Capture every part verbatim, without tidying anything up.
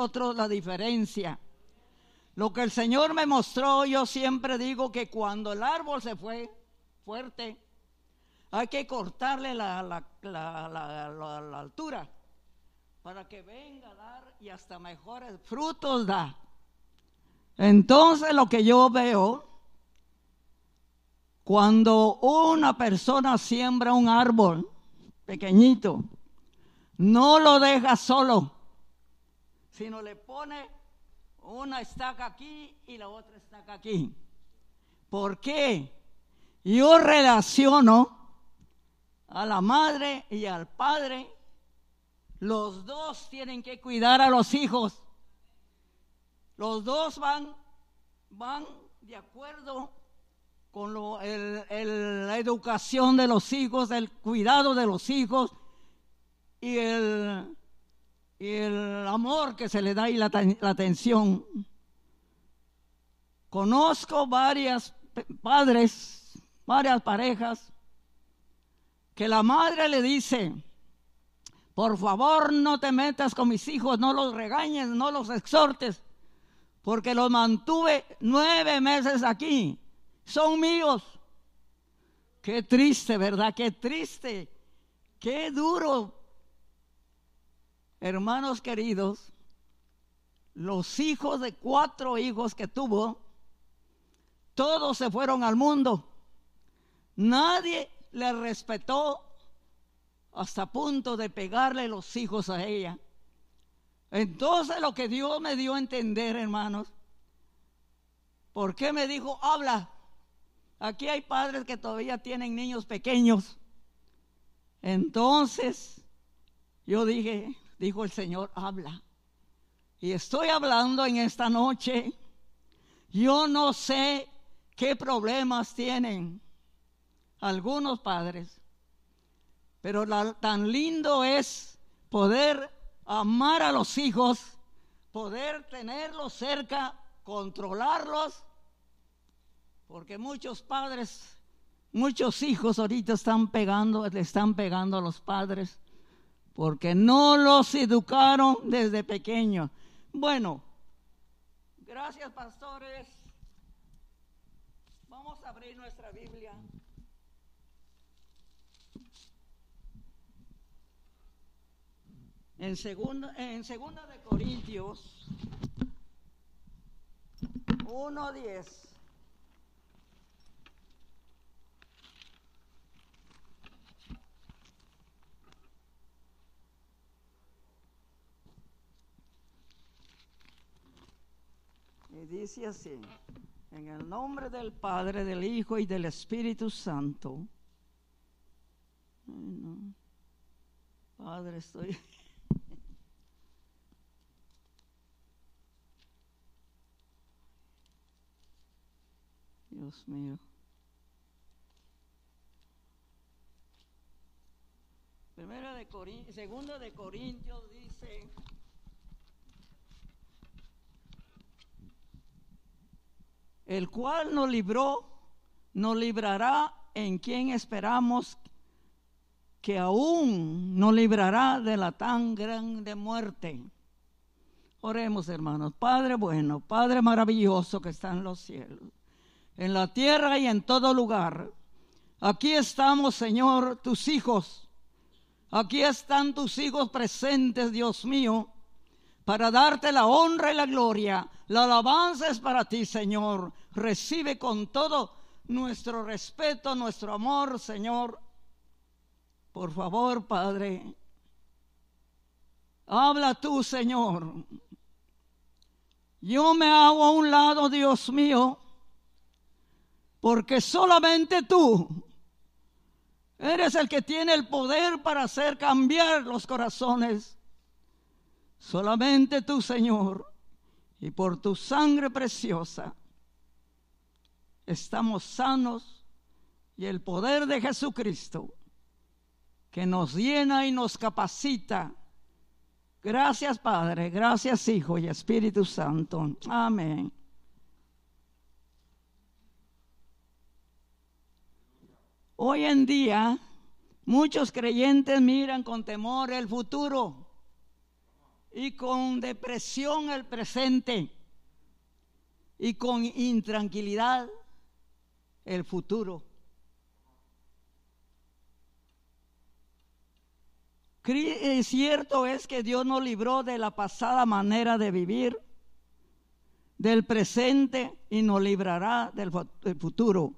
otros la diferencia. Lo que el Señor me mostró, yo siempre digo que cuando el árbol se fue fuerte, hay que cortarle la, la, la, la, la, la altura para que venga a dar y hasta mejores frutos da. Entonces lo que yo veo, cuando una persona siembra un árbol pequeñito, no lo deja solo, sino le pone una estaca aquí y la otra estaca aquí. ¿Por qué? Yo relaciono a la madre y al padre. Los dos tienen que cuidar a los hijos. Los dos van, van de acuerdo con lo, el, el, la educación de los hijos, el cuidado de los hijos y el, y el amor que se le da y la, la atención. Conozco varias padres, varias parejas, que la madre le dice: por favor, no te metas con mis hijos, no los regañes, no los exhortes, porque los mantuve nueve meses aquí, son míos. Qué triste, ¿verdad? Qué triste, qué duro. Hermanos queridos, los hijos de cuatro hijos que tuvo, todos se fueron al mundo. Nadie le respetó, hasta punto de pegarle los hijos a ella. Entonces lo que Dios me dio a entender, hermanos, ¿por qué me dijo habla? Aquí hay padres que todavía tienen niños pequeños. Entonces yo dije, dijo el Señor, habla. Y estoy hablando en esta noche. Yo no sé qué problemas tienen algunos padres, pero la, tan lindo es poder amar a los hijos, poder tenerlos cerca, controlarlos, porque muchos padres, muchos hijos ahorita están pegando, le están pegando a los padres, porque no los educaron desde pequeños. Bueno, gracias, pastores. Vamos a abrir nuestra Biblia. En segunda, en segunda de Corintios uno diez. Y dice así: en el nombre del Padre, del Hijo y del Espíritu Santo. Ay, no. Padre, estoy... Dios mío. Primera de Corintios, segunda de Corintios dice, el cual nos libró, nos librará, en quien esperamos que aún nos librará de la tan grande muerte. Oremos, hermanos. Padre bueno, Padre maravilloso que está en los cielos, en la tierra y en todo lugar. Aquí estamos, Señor, tus hijos. Aquí están tus hijos presentes, Dios mío, para darte la honra y la gloria. La alabanza es para ti, Señor. Recibe con todo nuestro respeto, nuestro amor, Señor. Por favor, Padre, habla tú, Señor. Yo me hago a un lado, Dios mío, porque solamente tú eres el que tiene el poder para hacer cambiar los corazones. Solamente tú, Señor, y por tu sangre preciosa estamos sanos, y el poder de Jesucristo que nos llena y nos capacita. Gracias, Padre, gracias, Hijo y Espíritu Santo. Amén. Hoy en día, muchos creyentes miran con temor el futuro y con depresión el presente y con intranquilidad el futuro. Cierto es que Dios nos libró de la pasada manera de vivir, del presente, y nos librará del futuro.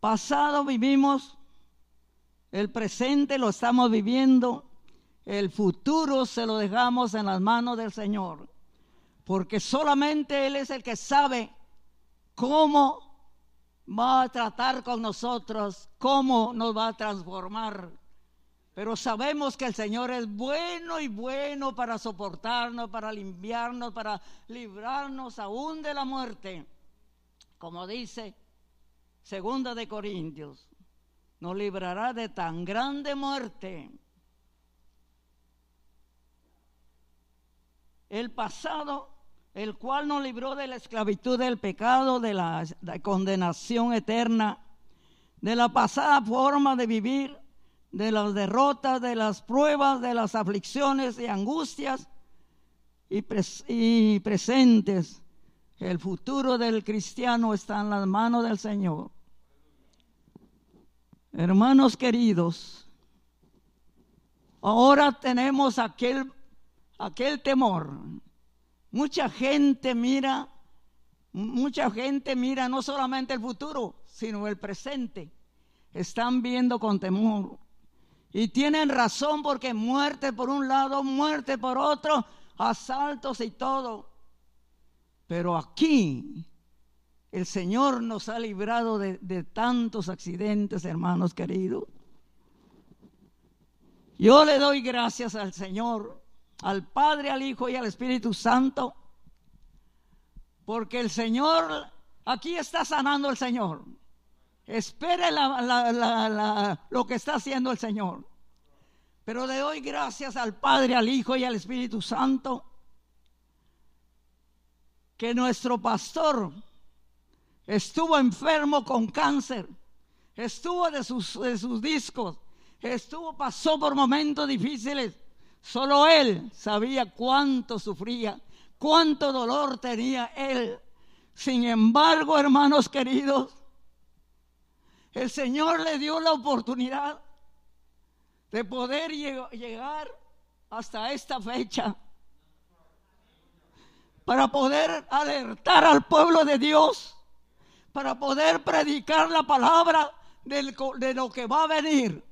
Pasado vivimos, el presente lo estamos viviendo, el futuro se lo dejamos en las manos del Señor, porque solamente Él es el que sabe cómo va a tratar con nosotros, cómo nos va a transformar. Pero sabemos que el Señor es bueno y bueno para soportarnos, para limpiarnos, para librarnos aún de la muerte. Como dice Segunda de Corintios, nos librará de tan grande muerte. El pasado, el cual nos libró de la esclavitud del pecado, de la, de la condenación eterna, de la pasada forma de vivir, de las derrotas, de las pruebas, de las aflicciones y angustias y, pres y presentes. El futuro del cristiano está en las manos del Señor. Hermanos queridos, ahora tenemos aquel, aquel temor. Mucha gente mira, mucha gente mira no solamente el futuro, sino el presente. Están viendo con temor. Y tienen razón, porque muerte por un lado, muerte por otro, asaltos y todo. Pero aquí el Señor nos ha librado de, de tantos accidentes, hermanos queridos. Yo le doy gracias al Señor, al Padre, al Hijo y al Espíritu Santo, porque el Señor, aquí está sanando el Señor. Espere la, la, la, la, lo que está haciendo el Señor. Pero le doy gracias al Padre, al Hijo y al Espíritu Santo, que nuestro pastor estuvo enfermo con cáncer, estuvo de sus, de sus discos, estuvo, pasó por momentos difíciles. Solo él sabía cuánto sufría, cuánto dolor tenía él. Sin embargo, hermanos queridos, el Señor le dio la oportunidad de poder lleg- llegar hasta esta fecha para poder alertar al pueblo de Dios, para poder predicar la palabra del, de lo que va a venir,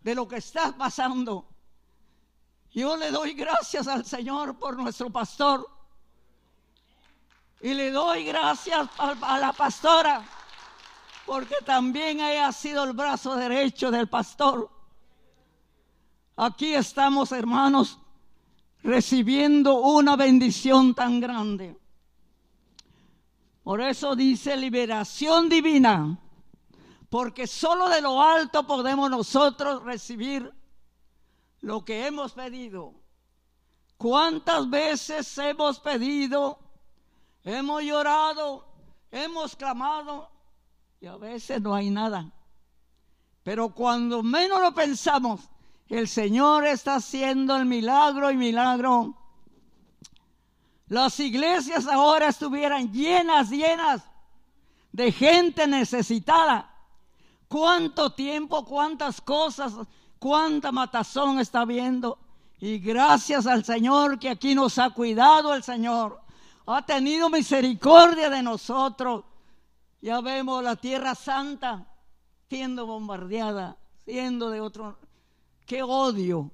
de lo que está pasando. Yo le doy gracias al Señor por nuestro pastor y le doy gracias a, a la pastora, porque también ella ha sido el brazo derecho del pastor. Aquí estamos, hermanos, recibiendo una bendición tan grande. Por eso dice liberación divina, porque solo de lo alto podemos nosotros recibir lo que hemos pedido. ¿Cuántas veces hemos pedido, hemos llorado, hemos clamado? Y a veces no hay nada. Pero cuando menos lo pensamos, el Señor está haciendo el milagro y milagro. Las iglesias ahora estuvieran llenas, llenas de gente necesitada. Cuánto tiempo, cuántas cosas, cuánta matazón está habiendo. Y gracias al Señor que aquí nos ha cuidado el Señor. Ha tenido misericordia de nosotros. Ya vemos la Tierra Santa siendo bombardeada, siendo de otro. ¡Qué odio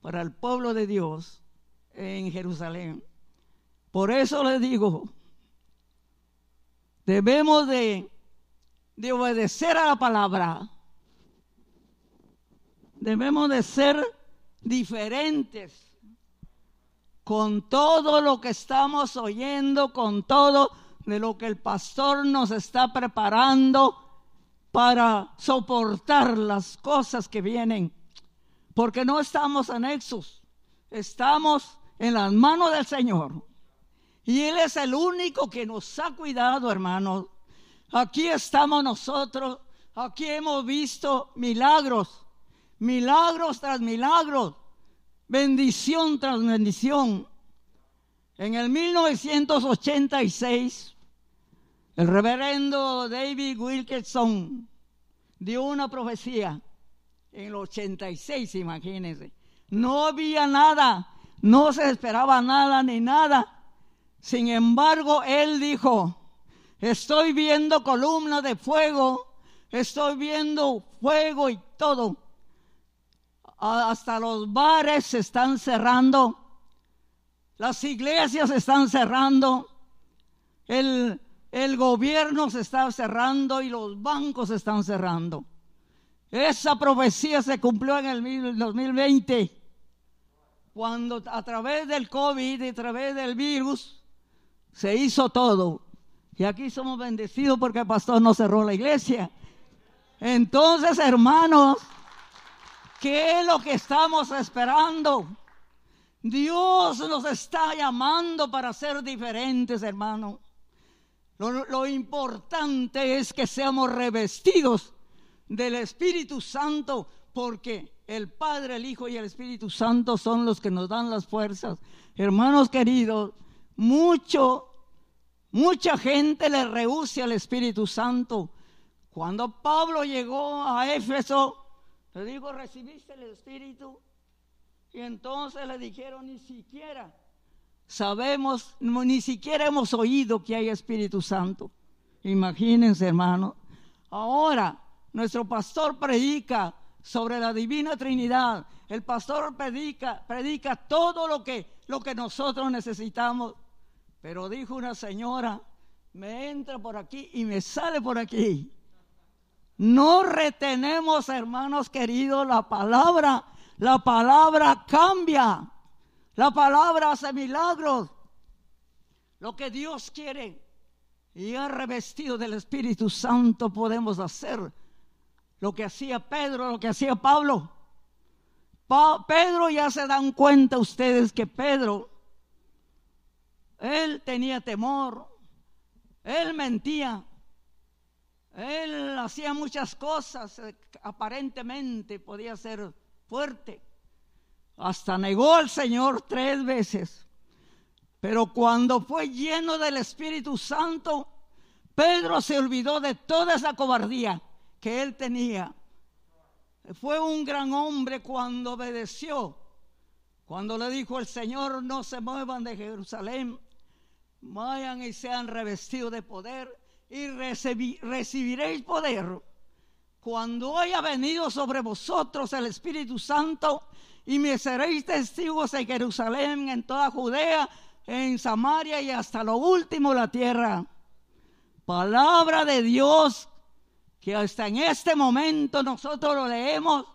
para el pueblo de Dios en Jerusalén! Por eso les digo, debemos de, de obedecer a la palabra. Debemos de ser diferentes con todo lo que estamos oyendo, con todo de lo que el pastor nos está preparando para soportar las cosas que vienen, porque no estamos anexos, estamos en las manos del Señor y Él es el único que nos ha cuidado, hermanos. Aquí estamos nosotros, aquí hemos visto milagros, milagros tras milagros, bendición tras bendición. En el mil novecientos ochenta y seis, el reverendo David Wilkerson dio una profecía. En el ochenta y seis, imagínense, no había nada, no se esperaba nada ni nada. Sin embargo, él dijo: estoy viendo columnas de fuego, estoy viendo fuego y todo. Hasta los bares se están cerrando, las iglesias se están cerrando, el, el gobierno se está cerrando y los bancos se están cerrando. Esa profecía se cumplió en el dos mil veinte, cuando a través del COVID y a través del virus se hizo todo. Y aquí somos bendecidos porque el pastor no cerró la iglesia. Entonces, hermanos, ¿qué es lo que estamos esperando? Dios nos está llamando para ser diferentes, hermanos. Lo, lo importante es que seamos revestidos del Espíritu Santo, porque el Padre, el Hijo y el Espíritu Santo son los que nos dan las fuerzas. Hermanos queridos, mucho, mucha gente le rehúsa al Espíritu Santo. Cuando Pablo llegó a Éfeso, le digo, ¿recibiste el Espíritu? Y entonces le dijeron, ni siquiera sabemos, ni siquiera hemos oído que hay Espíritu Santo. Imagínense, hermano. Ahora, nuestro pastor predica sobre la Divina Trinidad. El pastor predica, predica todo lo que, lo que nosotros necesitamos. Pero dijo una señora, me entra por aquí y me sale por aquí. No retenemos, hermanos queridos, la palabra. La palabra cambia. La palabra hace milagros. Lo que Dios quiere, y ya revestido del Espíritu Santo, podemos hacer lo que hacía Pedro, lo que hacía Pablo. Pa- Pedro, ya se dan cuenta ustedes que Pedro, él tenía temor, él mentía. Él hacía muchas cosas, aparentemente podía ser fuerte. Hasta negó al Señor tres veces. Pero cuando fue lleno del Espíritu Santo, Pedro se olvidó de toda esa cobardía que él tenía. Fue un gran hombre cuando obedeció. Cuando le dijo el Señor, no se muevan de Jerusalén, vayan y sean revestidos de poder. Y recibí, recibiréis poder cuando haya venido sobre vosotros el Espíritu Santo, y me seréis testigos en Jerusalén, en toda Judea, en Samaria y hasta lo último la tierra. Palabra de Dios que hasta en este momento nosotros lo leemos,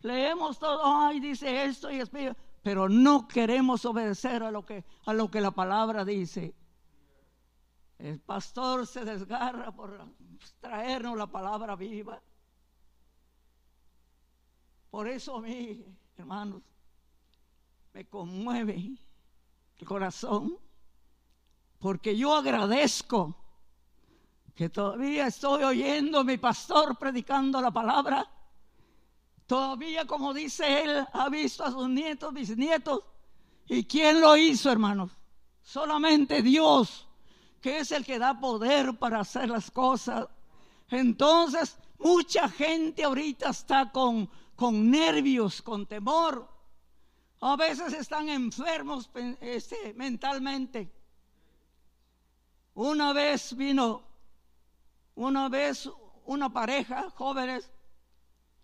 leemos todo, ay, dice esto y espíritu, pero no queremos obedecer a lo que, a lo que la palabra dice. El pastor se desgarra por traernos la palabra viva. Por eso a mí, hermanos, me conmueve el corazón, porque yo agradezco que todavía estoy oyendo a mi pastor predicando la palabra. Todavía, como dice él, ha visto a sus nietos, bisnietos. ¿Y quién lo hizo, hermanos? Solamente Dios, que es el que da poder para hacer las cosas. Entonces, mucha gente ahorita está con, con nervios, con temor. A veces están enfermos este, mentalmente. Una vez vino, una vez una pareja, jóvenes,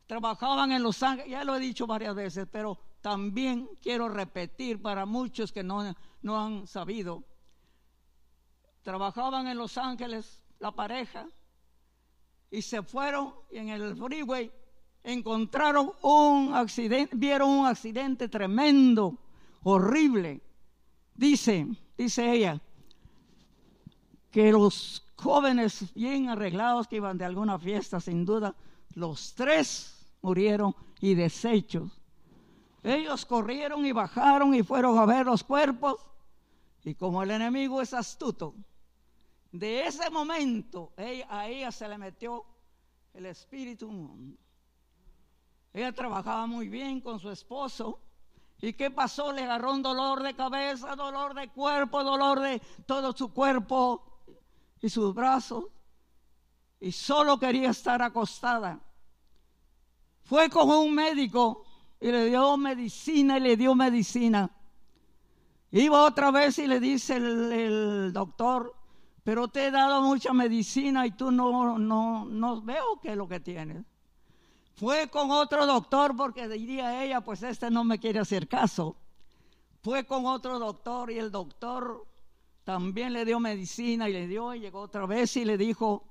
trabajaban en Los Ángeles, ya lo he dicho varias veces, pero también quiero repetir para muchos que no, no han sabido. Trabajaban en Los Ángeles, la pareja, y se fueron, y en el freeway encontraron un accidente, vieron un accidente tremendo, horrible. Dice, dice ella, que los jóvenes bien arreglados que iban de alguna fiesta, sin duda, los tres murieron y deshechos. Ellos corrieron y bajaron y fueron a ver los cuerpos, y como el enemigo es astuto, de ese momento ella, a ella se le metió el espíritu inmundo. Ella trabajaba muy bien con su esposo ¿Y qué pasó? Le agarró un dolor de cabeza, dolor de cuerpo, dolor de todo su cuerpo y sus brazos. Y solo quería estar acostada. Fue con un médico y le dio medicina y le dio medicina. Iba otra vez y le dice el, el doctor, pero te he dado mucha medicina y tú no, no, no veo qué es lo que tienes. Fue con otro doctor porque diría ella, pues este no me quiere hacer caso. Fue con otro doctor y el doctor también le dio medicina y le dio y llegó otra vez y le dijo,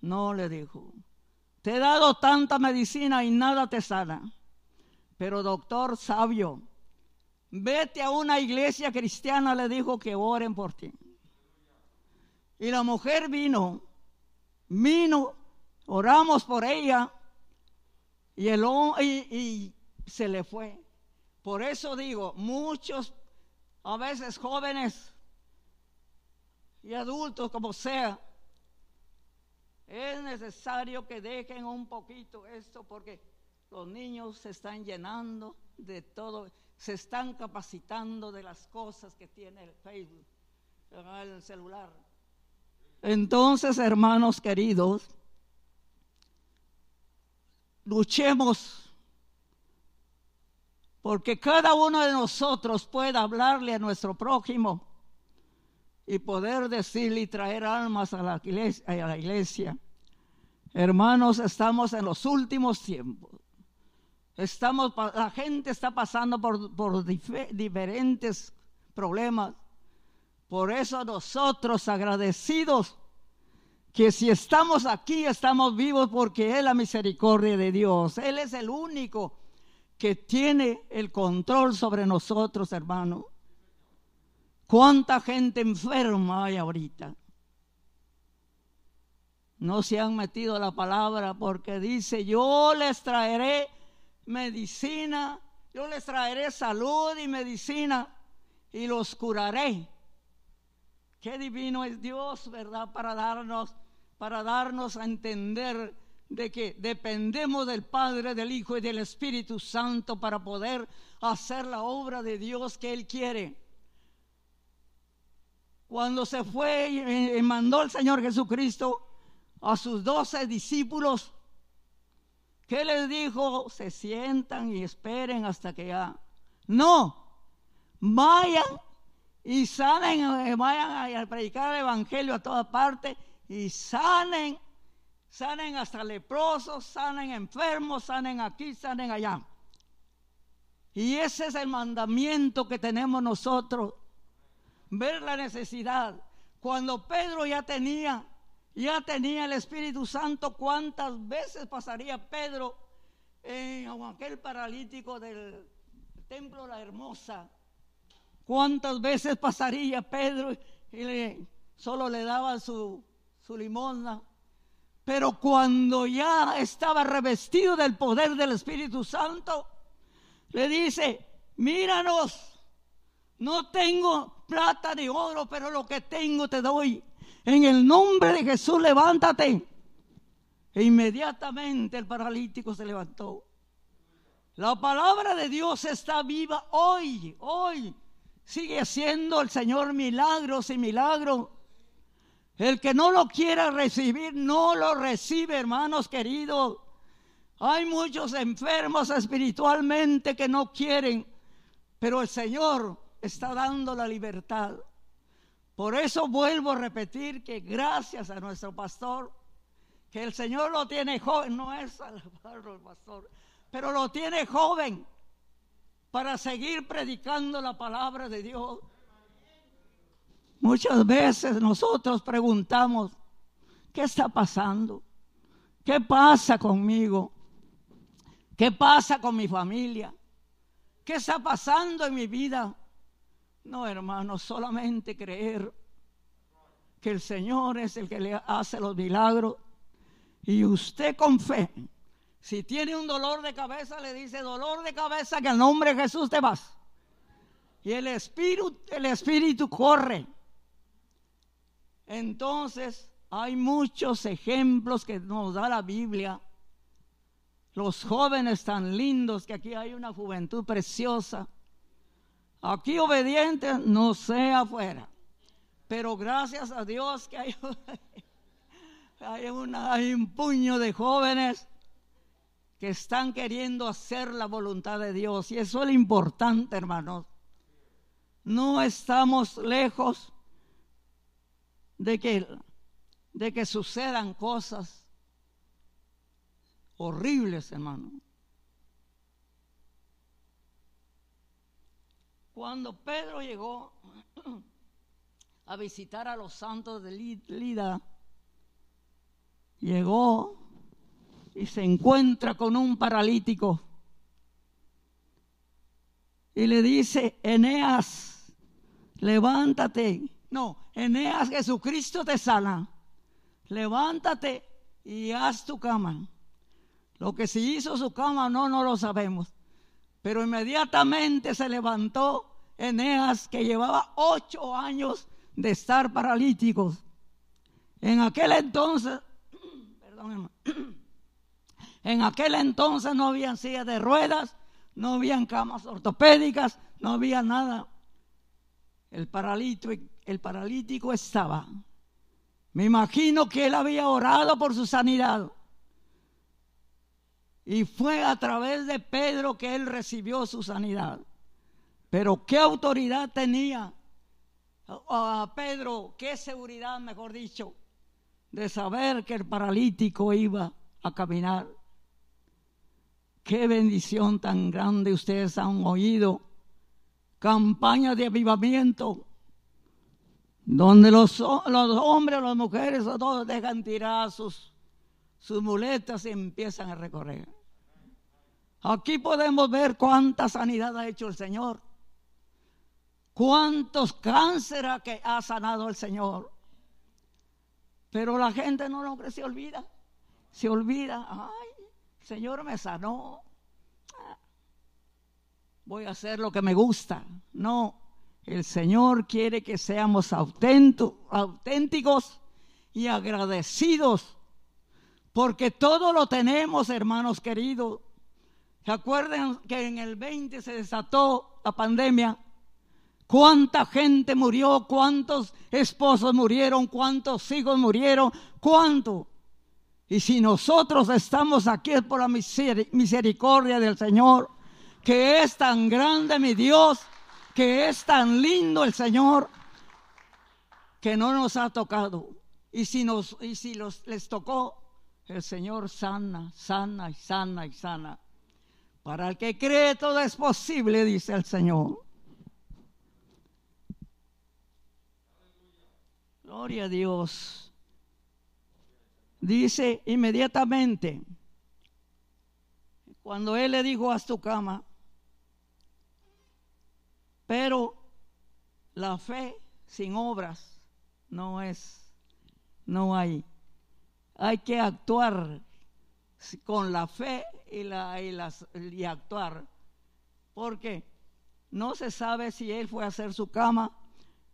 no le dijo, te he dado tanta medicina y nada te sana. Pero doctor sabio, vete a una iglesia cristiana, le dijo, que oren por ti. Y la mujer vino, vino, oramos por ella y, el, y, y se le fue. Por eso digo, muchos, a veces jóvenes y adultos, como sea, es necesario que dejen un poquito esto porque los niños se están llenando de todo, se están capacitando de las cosas que tiene el Facebook, el celular. Entonces, hermanos queridos, luchemos porque cada uno de nosotros pueda hablarle a nuestro prójimo y poder decirle y traer almas a la iglesia, a la iglesia. Hermanos, estamos en los últimos tiempos. Estamos, la gente está pasando por, por dif- diferentes problemas. Por eso nosotros agradecidos que si estamos aquí, estamos vivos porque es la misericordia de Dios. Él es el único que tiene el control sobre nosotros, hermanos. ¿Cuánta gente enferma hay ahorita? No se han metido la palabra porque dice, yo les traeré medicina, yo les traeré salud y medicina y los curaré. Qué divino es Dios, ¿verdad? Para darnos, para darnos a entender de que dependemos del Padre, del Hijo y del Espíritu Santo para poder hacer la obra de Dios que Él quiere. Cuando se fue y, y mandó el Señor Jesucristo a sus doce discípulos, ¿qué les dijo? Se sientan y esperen hasta que ya. No, vayan y sanen, vayan a predicar el evangelio a toda parte y sanen, sanen hasta leprosos, sanen enfermos, sanen aquí, sanen allá. Y ese es el mandamiento que tenemos nosotros, ver la necesidad. Cuando Pedro ya tenía... Ya tenía el Espíritu Santo, ¿cuántas veces pasaría Pedro eh, o aquel paralítico del templo de la Hermosa? ¿Cuántas veces pasaría Pedro y le, solo le daban su, su limosna? Pero cuando ya estaba revestido del poder del Espíritu Santo, le dice, míranos, no tengo plata ni oro, pero lo que tengo te doy. En el nombre de Jesús, levántate. E inmediatamente el paralítico se levantó. La palabra de Dios está viva hoy, hoy. Sigue haciendo el Señor milagros y milagros. El que no lo quiera recibir, no lo recibe, hermanos queridos. Hay muchos enfermos espiritualmente que no quieren, pero el Señor está dando la libertad. Por eso vuelvo a repetir que gracias a nuestro pastor, que el Señor lo tiene joven, no es alabarlo el pastor, pero lo tiene joven para seguir predicando la palabra de Dios. Muchas veces nosotros preguntamos, ¿qué está pasando? ¿Qué pasa conmigo? ¿Qué pasa con mi familia? ¿Qué está pasando en mi vida? No, hermanos, solamente creer que el Señor es el que le hace los milagros. Y usted con fe, si tiene un dolor de cabeza, le dice, dolor de cabeza, que al nombre de Jesús te vas. Y el Espíritu, el Espíritu corre. Entonces, hay muchos ejemplos que nos da la Biblia. los jóvenes tan lindos, que aquí hay una juventud preciosa, aquí obedientes, no sé afuera, pero gracias a Dios que hay, hay, una, hay un puño de jóvenes que están queriendo hacer la voluntad de Dios, y eso es lo importante, hermanos. No estamos lejos de que, de que sucedan cosas horribles, hermano. Cuando Pedro llegó a visitar a los santos de Lida, llegó y se encuentra con un paralítico y le dice: Eneas, levántate. No, Eneas, Jesucristo te sana. Levántate y haz tu cama. Lo que si hizo su cama no, no lo sabemos. Pero inmediatamente se levantó Eneas, que llevaba ocho años de estar paralíticos. En aquel entonces, perdón, hermano, en aquel entonces no habían sillas de ruedas, no habían camas ortopédicas, no había nada. El paralítico, el paralítico estaba. Me imagino que él había orado por su sanidad. Y fue a través de Pedro que él recibió su sanidad. Pero ¿qué autoridad tenía a Pedro? ¿Qué seguridad, mejor dicho, de saber que el paralítico iba a caminar? Qué bendición tan grande. Ustedes han oído campañas de avivamiento donde los, los hombres, las mujeres, todos dejan tirar sus, sus muletas y empiezan a recorrer. Aquí podemos ver cuánta sanidad ha hecho el Señor, cuántos cánceres que ha sanado el Señor. Pero la gente no lo cree, se olvida, se olvida. Ay, el Señor me sanó, voy a hacer lo que me gusta. No, el Señor quiere que seamos auténticos y agradecidos, porque todo lo tenemos, hermanos queridos. ¿Se acuerdan que en el veinte se desató la pandemia? ¿Cuánta gente murió? ¿Cuántos esposos murieron? ¿Cuántos hijos murieron? ¿Cuánto? Y si nosotros estamos aquí es por la misericordia del Señor, que es tan grande mi Dios, que es tan lindo el Señor, que no nos ha tocado. Y si, nos, y si los, les tocó, el Señor sana, sana y sana y sana. Para el que cree todo es posible, dice el Señor. Gloria a Dios. Dice inmediatamente, cuando él le dijo haz tu cama, pero la fe sin obras no es, no hay. Hay que actuar con la fe y, la, y, las, y actuar, porque no se sabe si él fue a hacer su cama,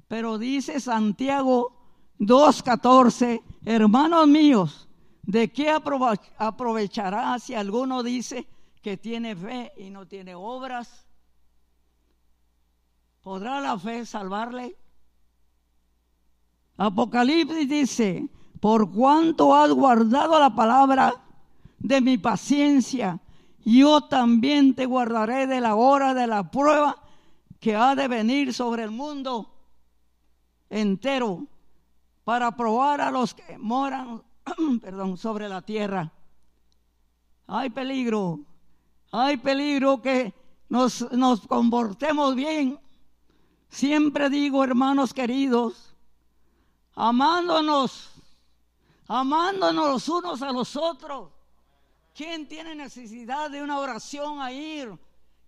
pero dice Santiago dos catorce, hermanos míos, ¿de qué aprovechará si alguno dice que tiene fe y no tiene obras? ¿Podrá la fe salvarle? Apocalipsis dice: por cuanto has guardado la palabra de mi paciencia, yo también te guardaré de la hora de la prueba que ha de venir sobre el mundo entero para probar a los que moran perdón, sobre la tierra. Hay peligro, hay peligro que nos, nos comportemos bien. Siempre digo, hermanos queridos, amándonos, amándonos los unos a los otros. ¿Quién tiene necesidad de una oración? A ir.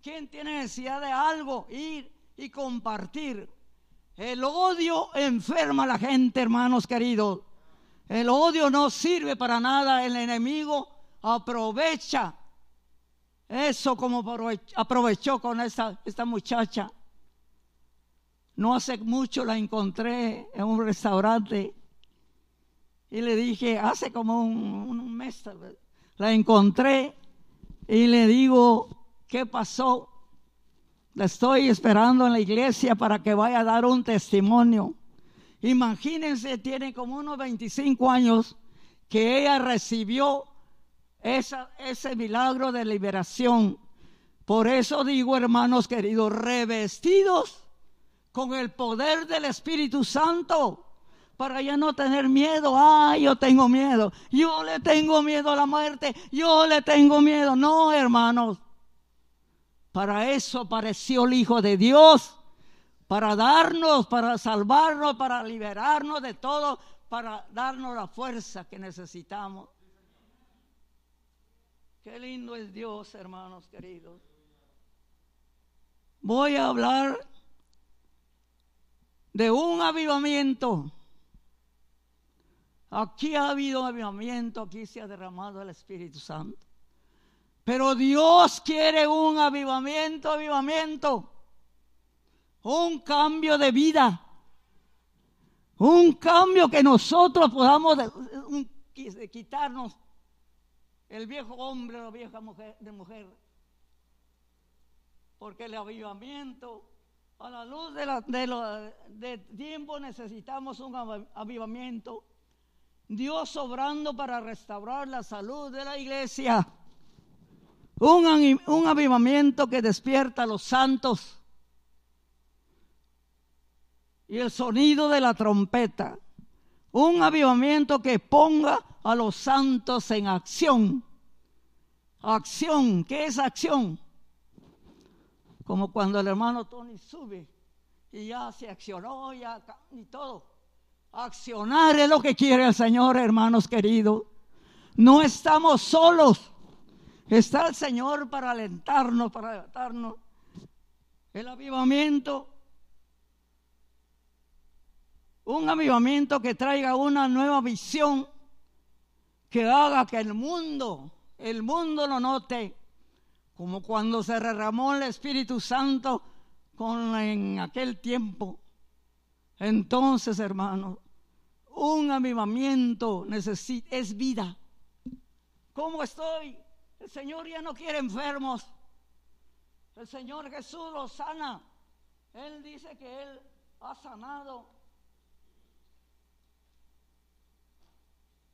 ¿Quién tiene necesidad de algo? Ir y compartir. El odio enferma a la gente, hermanos queridos. El odio no sirve para nada. El enemigo aprovecha eso, como aprovechó con esta, esta muchacha. No hace mucho la encontré en un restaurante. Y le dije, hace como un, un mes, la encontré y le digo, ¿qué pasó? La estoy esperando en la iglesia para que vaya a dar un testimonio. Imagínense, tiene como unos veinticinco años que ella recibió esa, ese milagro de liberación. Por eso digo, hermanos queridos, revestidos con el poder del Espíritu Santo, para ya no tener miedo. Ay, yo tengo miedo, yo le tengo miedo a la muerte, yo le tengo miedo. No, hermanos, para eso apareció el Hijo de Dios, para darnos, para salvarnos, para liberarnos de todo, para darnos la fuerza que necesitamos. Qué lindo es Dios, hermanos queridos. Voy a hablar de un avivamiento. Aquí ha habido avivamiento, aquí se ha derramado el Espíritu Santo, pero Dios quiere un avivamiento, avivamiento, un cambio de vida, un cambio que nosotros podamos quitarnos el viejo hombre o la vieja mujer, de mujer, porque el avivamiento, a la luz de, la, de, lo, de tiempo, necesitamos un avivamiento. Dios obrando para restaurar la salud de la iglesia. Un, un avivamiento que despierta a los santos. Y el sonido de la trompeta. Un avivamiento que ponga a los santos en acción. Acción, ¿qué es acción? Como cuando el hermano Tony sube y ya se accionó, ya y todo. Accionar es lo que quiere el Señor, hermanos queridos. No estamos solos. Está el Señor para alentarnos, para levantarnos. El avivamiento. Un avivamiento que traiga una nueva visión, que haga que el mundo, el mundo lo note. Como cuando se derramó el Espíritu Santo con, en aquel tiempo. Entonces, hermanos, un avivamiento necesita, es vida. ¿Cómo estoy? El Señor ya no quiere enfermos. El Señor Jesús los sana. Él dice que Él ha sanado.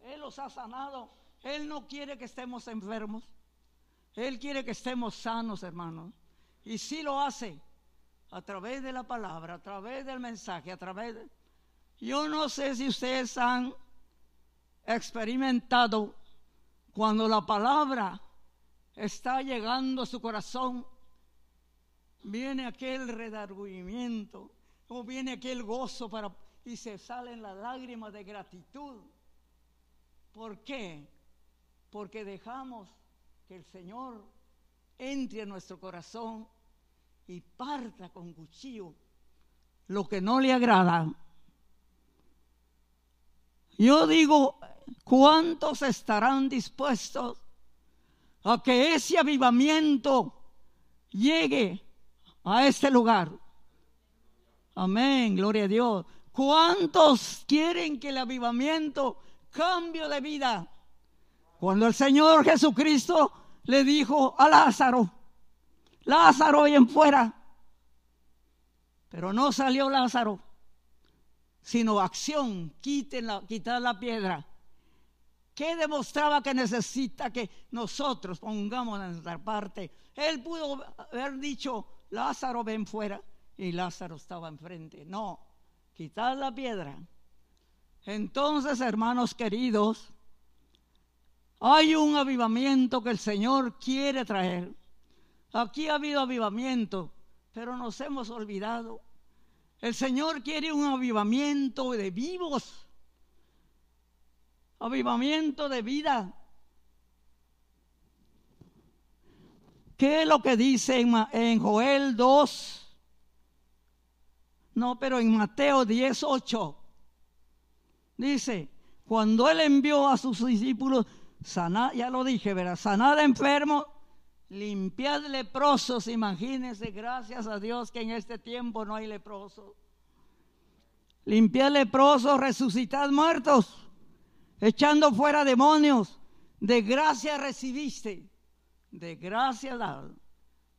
Él los ha sanado. Él no quiere que estemos enfermos. Él quiere que estemos sanos, hermanos, y sí lo hace a través de la palabra, a través del mensaje, a través de... Yo no sé si ustedes han experimentado cuando la palabra está llegando a su corazón, viene aquel redargüimiento o viene aquel gozo para y se salen las lágrimas de gratitud. ¿Por qué? Porque dejamos que el Señor entre en nuestro corazón y parta con cuchillo lo que no le agrada. Yo digo, ¿cuántos estarán dispuestos a que ese avivamiento llegue a este lugar? Amén, gloria a Dios. ¿Cuántos quieren que el avivamiento cambie de vida? Cuando el Señor Jesucristo le dijo a Lázaro, Lázaro, ven fuera. Pero no salió Lázaro, sino acción, quítenla, quitar la piedra. ¿Qué demostraba que necesita que nosotros pongamos de nuestra parte? Él pudo haber dicho, Lázaro, ven fuera, y Lázaro estaba enfrente. No, quitar la piedra. Entonces, hermanos queridos, hay un avivamiento que el Señor quiere traer. Aquí ha habido avivamiento, pero nos hemos olvidado. El Señor quiere un avivamiento de vivos, avivamiento de vida. ¿Qué es lo que dice en, en Joel dos? No, pero en Mateo diez ocho. Dice, cuando Él envió a sus discípulos... Sanar, ya lo dije, ¿verdad? Sanar enfermos, limpiar leprosos. Imagínense, gracias a Dios que en este tiempo no hay leprosos. Limpiar leprosos, resucitar muertos, echando fuera demonios. De gracia recibiste, de gracia dada.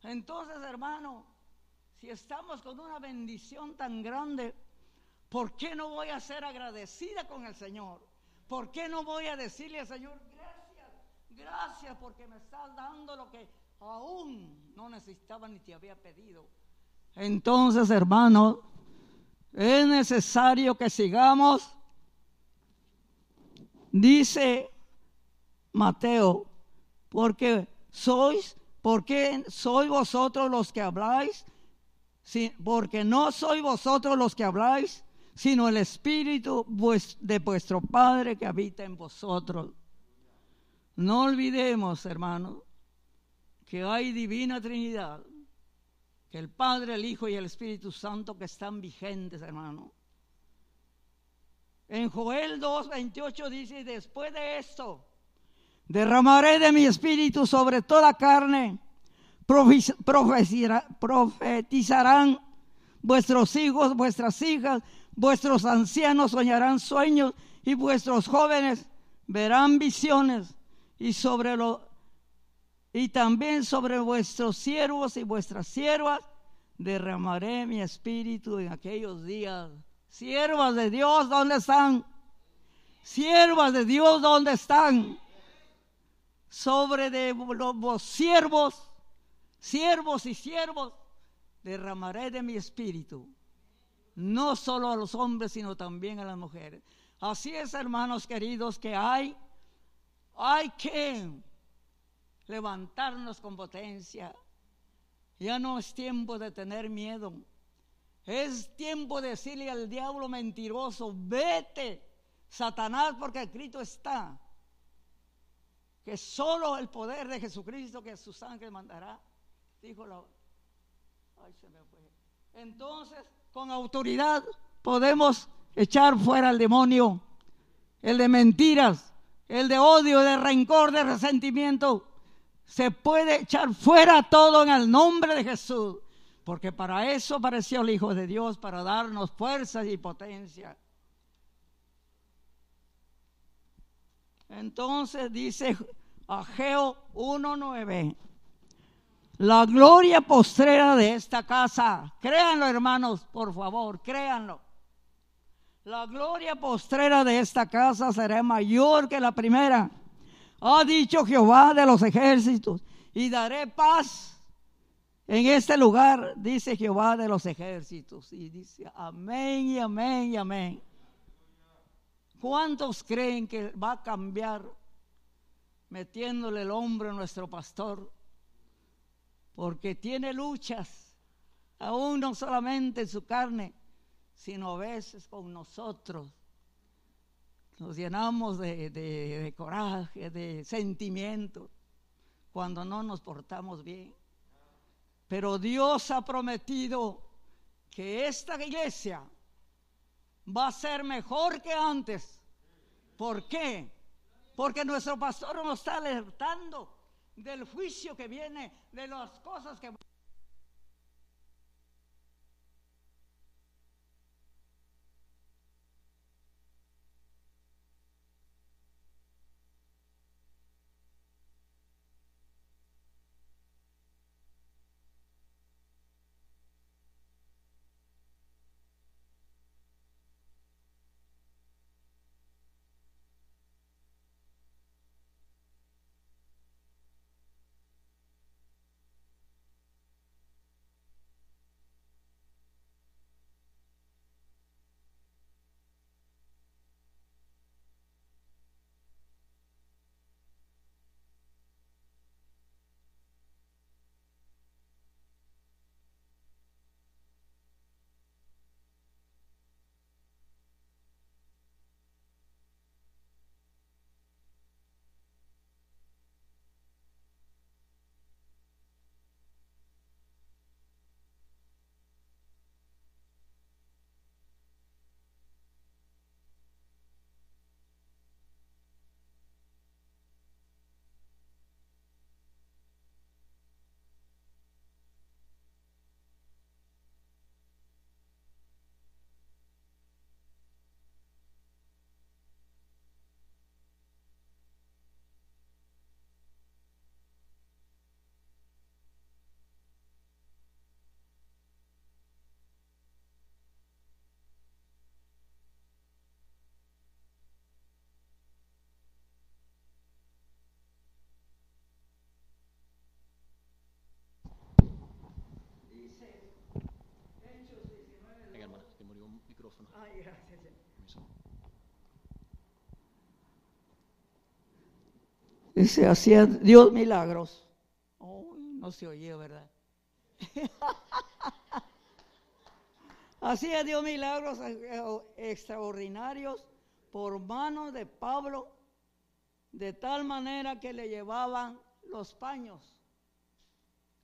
Entonces, hermano, si estamos con una bendición tan grande, ¿por qué no voy a ser agradecida con el Señor? ¿Por qué no voy a decirle al Señor, gracias, gracias porque me estás dando lo que aún no necesitaba ni te había pedido? Entonces, hermanos, es necesario que sigamos. Dice Mateo, porque sois, porque sois vosotros los que habláis, si, porque no sois vosotros los que habláis, sino el Espíritu vues, de vuestro Padre que habita en vosotros. No olvidemos, hermanos, que hay divina Trinidad, que el Padre, el Hijo y el Espíritu Santo que están vigentes, hermano. En Joel dos veintiocho dice, después de esto, derramaré de mi espíritu sobre toda carne, profetizarán vuestros hijos, vuestras hijas, vuestros ancianos soñarán sueños y vuestros jóvenes verán visiones, y sobre lo y también sobre vuestros siervos y vuestras siervas derramaré mi espíritu en aquellos días. Siervas de Dios, ¿dónde están? Siervas de Dios, ¿dónde están? Sobre de los siervos, siervos y siervos, derramaré de mi espíritu. No solo a los hombres, sino también a las mujeres. Así es, hermanos queridos, que hay, hay que levantarnos con potencia. Ya no es tiempo de tener miedo. Es tiempo de decirle al diablo mentiroso, vete, Satanás, porque escrito está, que solo el poder de Jesucristo, que su sangre mandará, dijo la... Ay, se me fue. Entonces, con autoridad podemos echar fuera al demonio, el de mentiras, el de odio, de rencor, de resentimiento. Se puede echar fuera todo en el nombre de Jesús, porque para eso apareció el Hijo de Dios, para darnos fuerzas y potencia. Entonces dice Ageo uno nueve, la gloria postrera de esta casa, créanlo, hermanos, por favor, créanlo, la gloria postrera de esta casa será mayor que la primera, ha dicho Jehová de los ejércitos, y daré paz en este lugar, dice Jehová de los ejércitos. Y dice amén y amén y amén. ¿Cuántos creen que va a cambiar metiéndole el hombro a nuestro pastor? Porque tiene luchas, aún no solamente en su carne, sino a veces con nosotros. Nos llenamos de, de, de coraje, de sentimientos, cuando no nos portamos bien. Pero Dios ha prometido que esta iglesia va a ser mejor que antes. ¿Por qué? Porque nuestro pastor nos está alertando del juicio que viene, de las cosas que... micrófono. Ay, gracias. Y se hacía Dios milagros. Oh, no se oye, ¿verdad? Hacía Dios milagros extraordinarios por manos de Pablo, de tal manera que le llevaban los paños,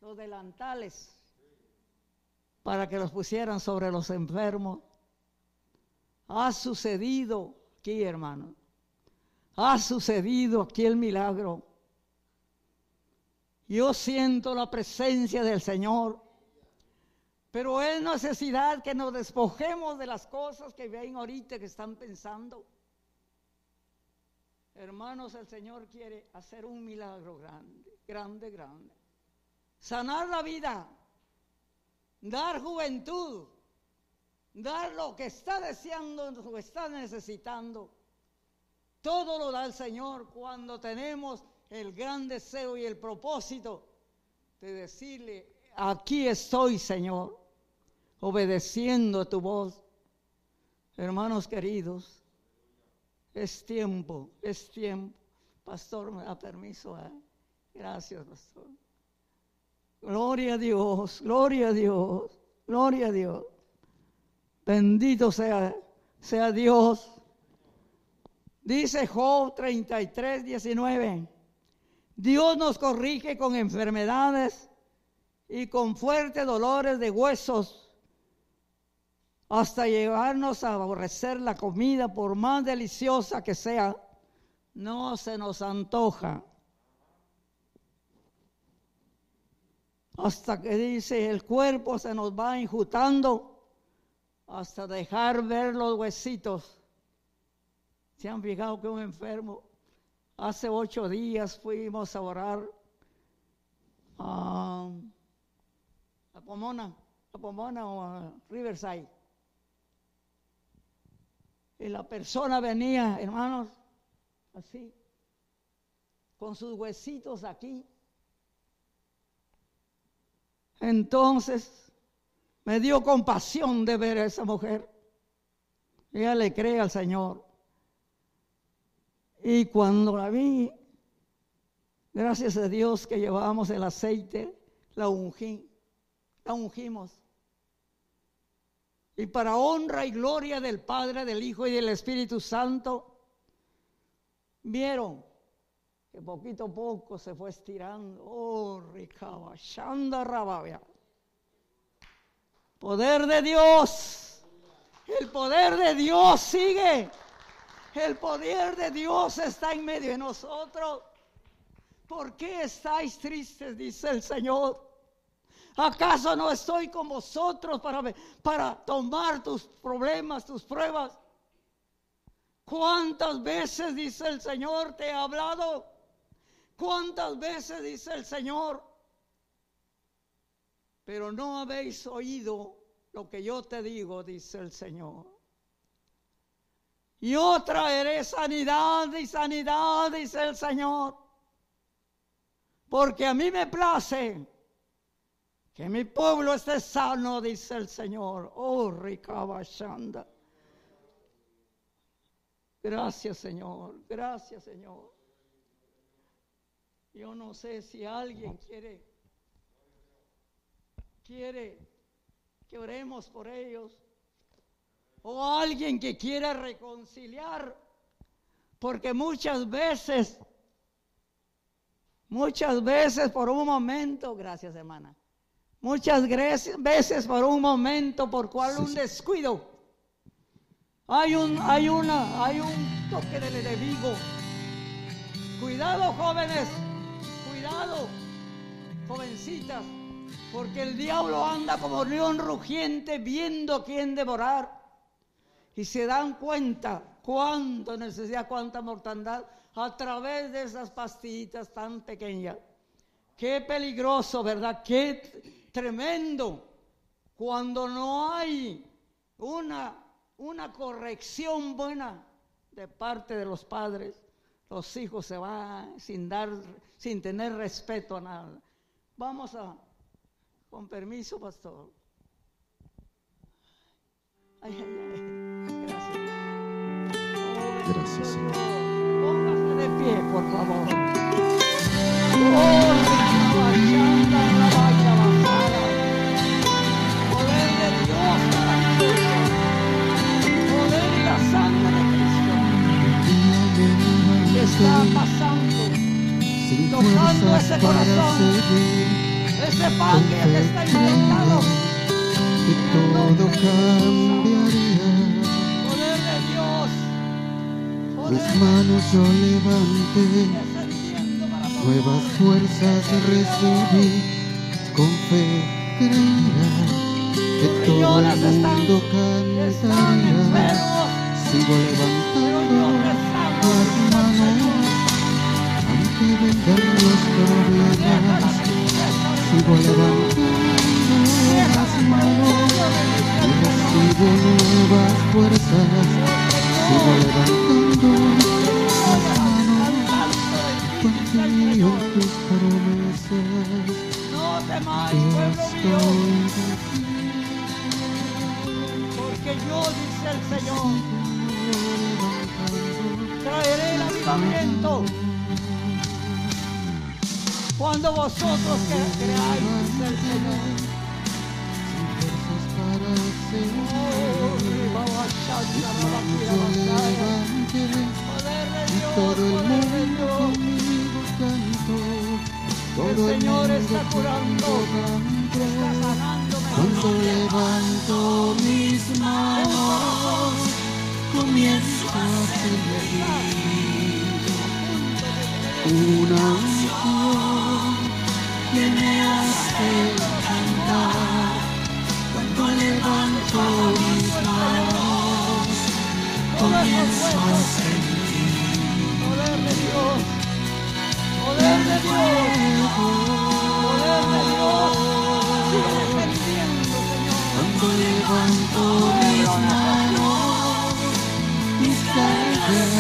los delantales, para que los pusieran sobre los enfermos. Ha sucedido aquí, hermano. Ha sucedido aquí el milagro. Yo siento la presencia del Señor, pero es necesidad que nos despojemos de las cosas que ven ahorita, que están pensando. Hermanos, el Señor quiere hacer un milagro grande, grande, grande. Sanar la vida, dar juventud, dar lo que está deseando, lo que está necesitando. Todo lo da el Señor cuando tenemos el gran deseo y el propósito de decirle: aquí estoy, Señor, obedeciendo tu voz. Hermanos queridos, es tiempo, es tiempo. Pastor, me da permiso. ¿eh? Gracias, pastor. Gloria a Dios, gloria a Dios, gloria a Dios. Bendito sea, sea Dios. Dice Job treinta y tres, diecinueve. Dios nos corrige con enfermedades y con fuertes dolores de huesos, hasta llevarnos a aborrecer la comida, por más deliciosa que sea, no se nos antoja. Hasta que, dice, el cuerpo se nos va enjuntando hasta dejar ver los huesitos. ¿Se han fijado que un enfermo? Hace ocho días fuimos a orar a, a Pomona, a Pomona o a Riverside. Y la persona venía, hermanos, así, con sus huesitos aquí. Entonces, me dio compasión de ver a esa mujer. Ella le cree al Señor. Y cuando la vi, gracias a Dios que llevábamos el aceite, la ungí, la ungimos. Y para honra y gloria del Padre, del Hijo y del Espíritu Santo, vieron que poquito a poco se fue estirando. Oh, ricaba, shanda rababia. Poder de Dios, el poder de Dios sigue. El poder de Dios está en medio de nosotros. ¿Por qué estáis tristes? Dice el Señor. ¿Acaso no estoy con vosotros para, para tomar tus problemas, tus pruebas? ¿Cuántas veces, dice el Señor, te he hablado? ¿Cuántas veces, dice el Señor? Pero no habéis oído lo que yo te digo, dice el Señor. Yo traeré sanidad y sanidad, dice el Señor, porque a mí me place que mi pueblo esté sano, dice el Señor. Oh, ricabashanda. Gracias, Señor, gracias, Señor. Yo no sé si alguien quiere, quiere que oremos por ellos. O alguien que quiera reconciliar, porque muchas veces, muchas veces por un momento, gracias hermana, muchas veces por un momento, por cual un descuido, hay un, hay una, hay un toque del enemigo. Cuidado, jóvenes, cuidado, jovencitas, porque el diablo anda como león rugiente viendo a quién devorar. Y se dan cuenta cuánta necesidad, cuánta mortandad a través de esas pastillitas tan pequeñas. Qué peligroso, ¿verdad? Qué tremendo. Cuando no hay una, una corrección buena de parte de los padres, los hijos se van sin dar, sin tener respeto a nada. Vamos a, con permiso, pastor. Ay, ay, ay. Gracias, Señor. Póngase de pie, por favor. Poder de Dios para Cristo. Poder de la sangre de Cristo. ¿Qué está pasando? Tocando ese corazón. Ese pan que te está inventando. Todo cambiaría. Mis manos yo levanté, nuevas fuerzas recibí, con fe creerá, que todo el mundo cantará. Sigo levantando las manos, aunque vengan los problemas. Sigo levantando las manos, y recibo nuevas fuerzas. Sigo levantando las manos, confío en Dios, tus promesas. No temáis, pueblo mío, porque yo, dice el Señor, traeré el avivamiento. Cuando vosotros creáis, dice el Señor. Todo el Señor está curando, está sanando. Cuando levanto mis manos, comienzo a sentir una unción que me hace cantar. Cuando levanto mis manos, comienzo a sentir poder de Dios. Poder de Dios, poder de Dios, sigue defendiendo, Señor. Cuando levanto mis manos, mis cargas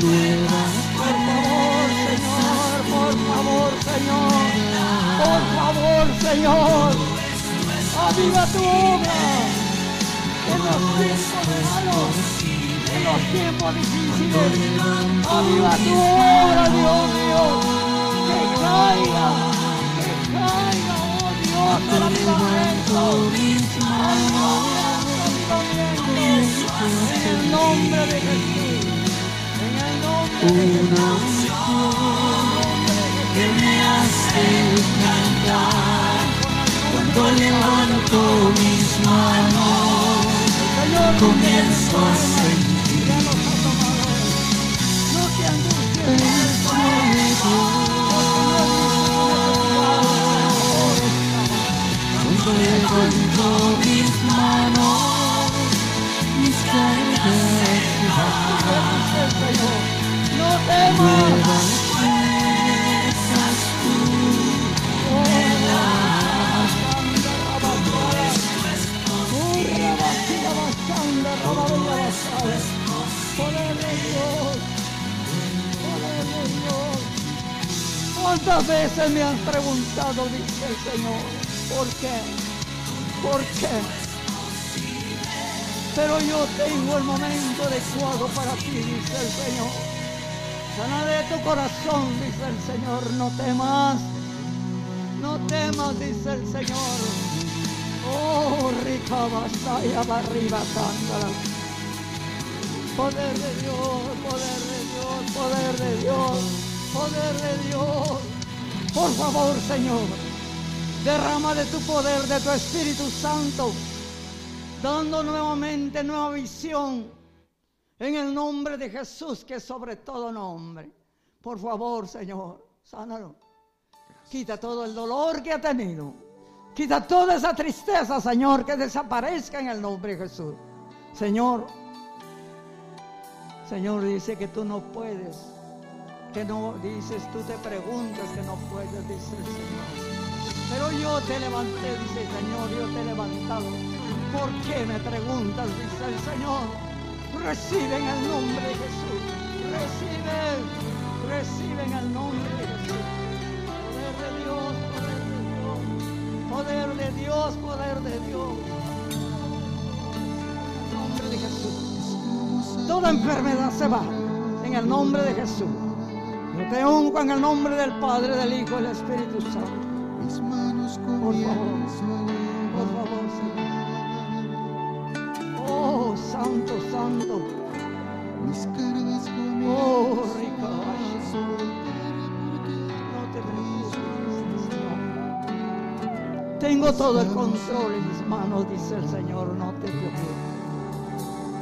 de nuevas. Por favor, Señor, por favor, Señor, por favor, Señor, aviva tu obra en los tiempos malos. En los tiempos difíciles, aviva tu obra, Dios mío, que caiga, que caiga, oh Dios, el avivamiento, en el nombre de Jesús, en el nombre de Jesús, que me hace cantar cuando levanto mis manos, comienzo a sentir. Es nuevo, cuando levanto mis manos, mis cargas bajan, no temas, fuerzas tú me das, todo esto es posible. ¿Cuántas veces me han preguntado, dice el Señor, por qué? ¿Por qué? Pero yo tengo el momento adecuado para ti, dice el Señor. Sanaré tu corazón, dice el Señor. No temas, no temas, dice el Señor. Oh, rica vasalla, barriba, sándala. Poder de Dios, poder de Dios, poder de Dios. Poder de Dios, por favor, Señor, derrama de tu poder, de tu Espíritu Santo, dando nuevamente nueva visión en el nombre de Jesús, que es sobre todo nombre. Por favor, Señor, sánalo. Quita todo el dolor que ha tenido, quita toda esa tristeza, Señor, que desaparezca en el nombre de Jesús. Señor, Señor, dice que tú no puedes. Que no dices, tú te preguntas que no puedes, dice el Señor. Pero yo te levanté, dice el Señor, yo te he levantado. ¿Por qué me preguntas? Dice el Señor. Recibe en el nombre de Jesús. Recibe, recibe en el nombre de Jesús. Poder de Dios, poder de Dios. Poder de Dios, poder de Dios. En el nombre de Jesús. Jesús. Toda enfermedad se va en el nombre de Jesús. Yo te honro en el nombre del Padre, del Hijo y del Espíritu Santo. Por favor, por favor, Señor. Oh, Santo, Santo. Oh, rica. No te preocupes, Señor. Tengo todo el control en mis manos, dice el Señor. No te preocupes.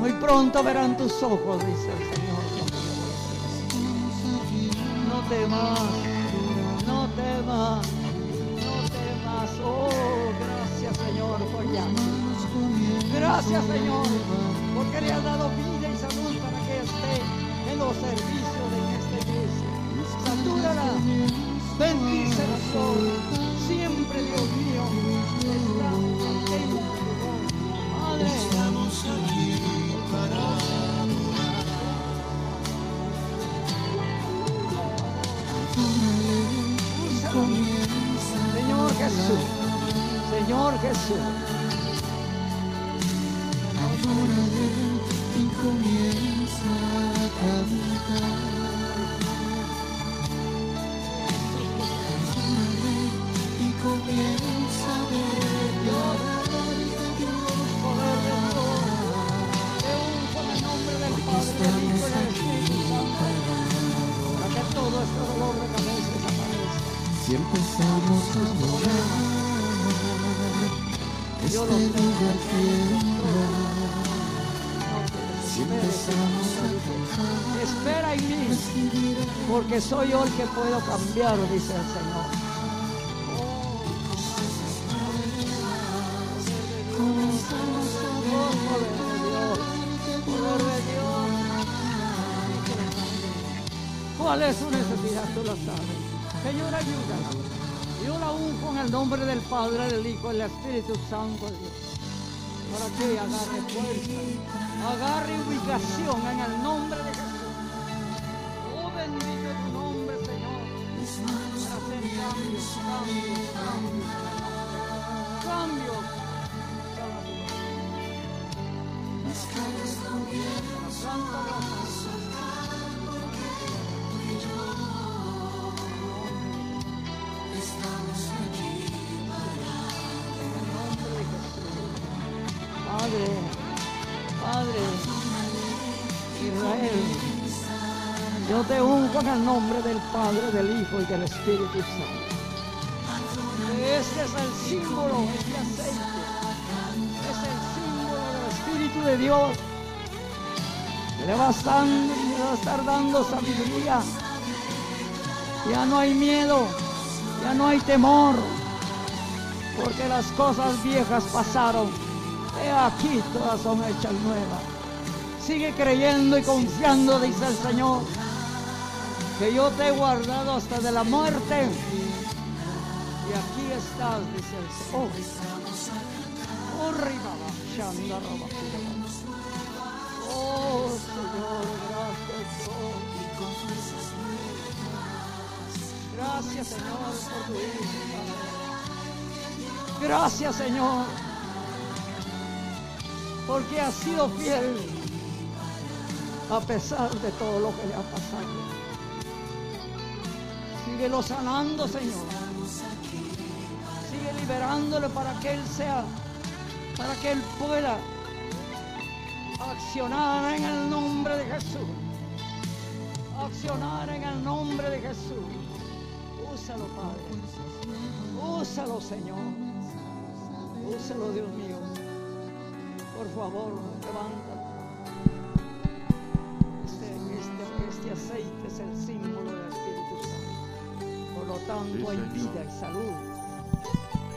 Muy pronto verán tus ojos, dice el Señor. No temas, no temas. Oh, gracias, Señor, por llamarnos. Gracias, Señor, porque le has dado vida y salud para que esté en los servicios de esta iglesia. Satúrala, bendícela, Señor. Siempre, Dios mío, está en tu favor. Padre, estamos aquí para Jesús, Señor Jesús. Ahora y comienza a cantar. Ahora y comienza a ver el nombre del Padre, del Hijo y del Espíritu Santo, para que todo este dolor de cabeza desaparezca. Si empezamos a adorar, este lugar tiembla. Si empezamos a adorar, espera en mí, porque soy yo el que puedo cambiar, dice el Señor. Comenzamos a adorar, poder de Dios, poder de Dios. ¿Cuál es su necesidad? Tú lo sabes. Señor, ayúdala. Yo la unjo en el nombre del Padre, del Hijo y del Espíritu Santo, Dios. Para que agarre fuerza, agarre ubicación en el nombre de Jesús. Oh, bendito tu nombre, Señor. Para hacer cambios, cambios, cambios. Cambios. Las calles comienzan a Padre, Padre, Israel, yo te unjo en el nombre del Padre, del Hijo y del Espíritu Santo. Este es el símbolo, este aceite, es el símbolo del Espíritu de Dios. Le va a estar, le va a estar dando sabiduría. Ya no hay miedo, ya no hay temor, porque las cosas viejas pasaron. He aquí, todas son hechas nuevas. Sigue creyendo y confiando, dice el Señor, que yo te he guardado hasta de la muerte. Y aquí estás, dice el Señor. Oh, Señor, gracias. Gracias, Señor, por tu Hijo. Gracias, Señor, porque has sido fiel a pesar de todo lo que le ha pasado. Síguelo sanando, Señor. Sigue liberándole para que Él sea, para que Él pueda accionar en el nombre de Jesús. Accionar en el nombre de Jesús. Úsalo, Padre. Úsalo, Señor. Úsalo, Dios mío. Por favor, levanta. Este, este, este aceite es el símbolo del Espíritu Santo. Por lo tanto, sí, hay Señor. Vida y salud.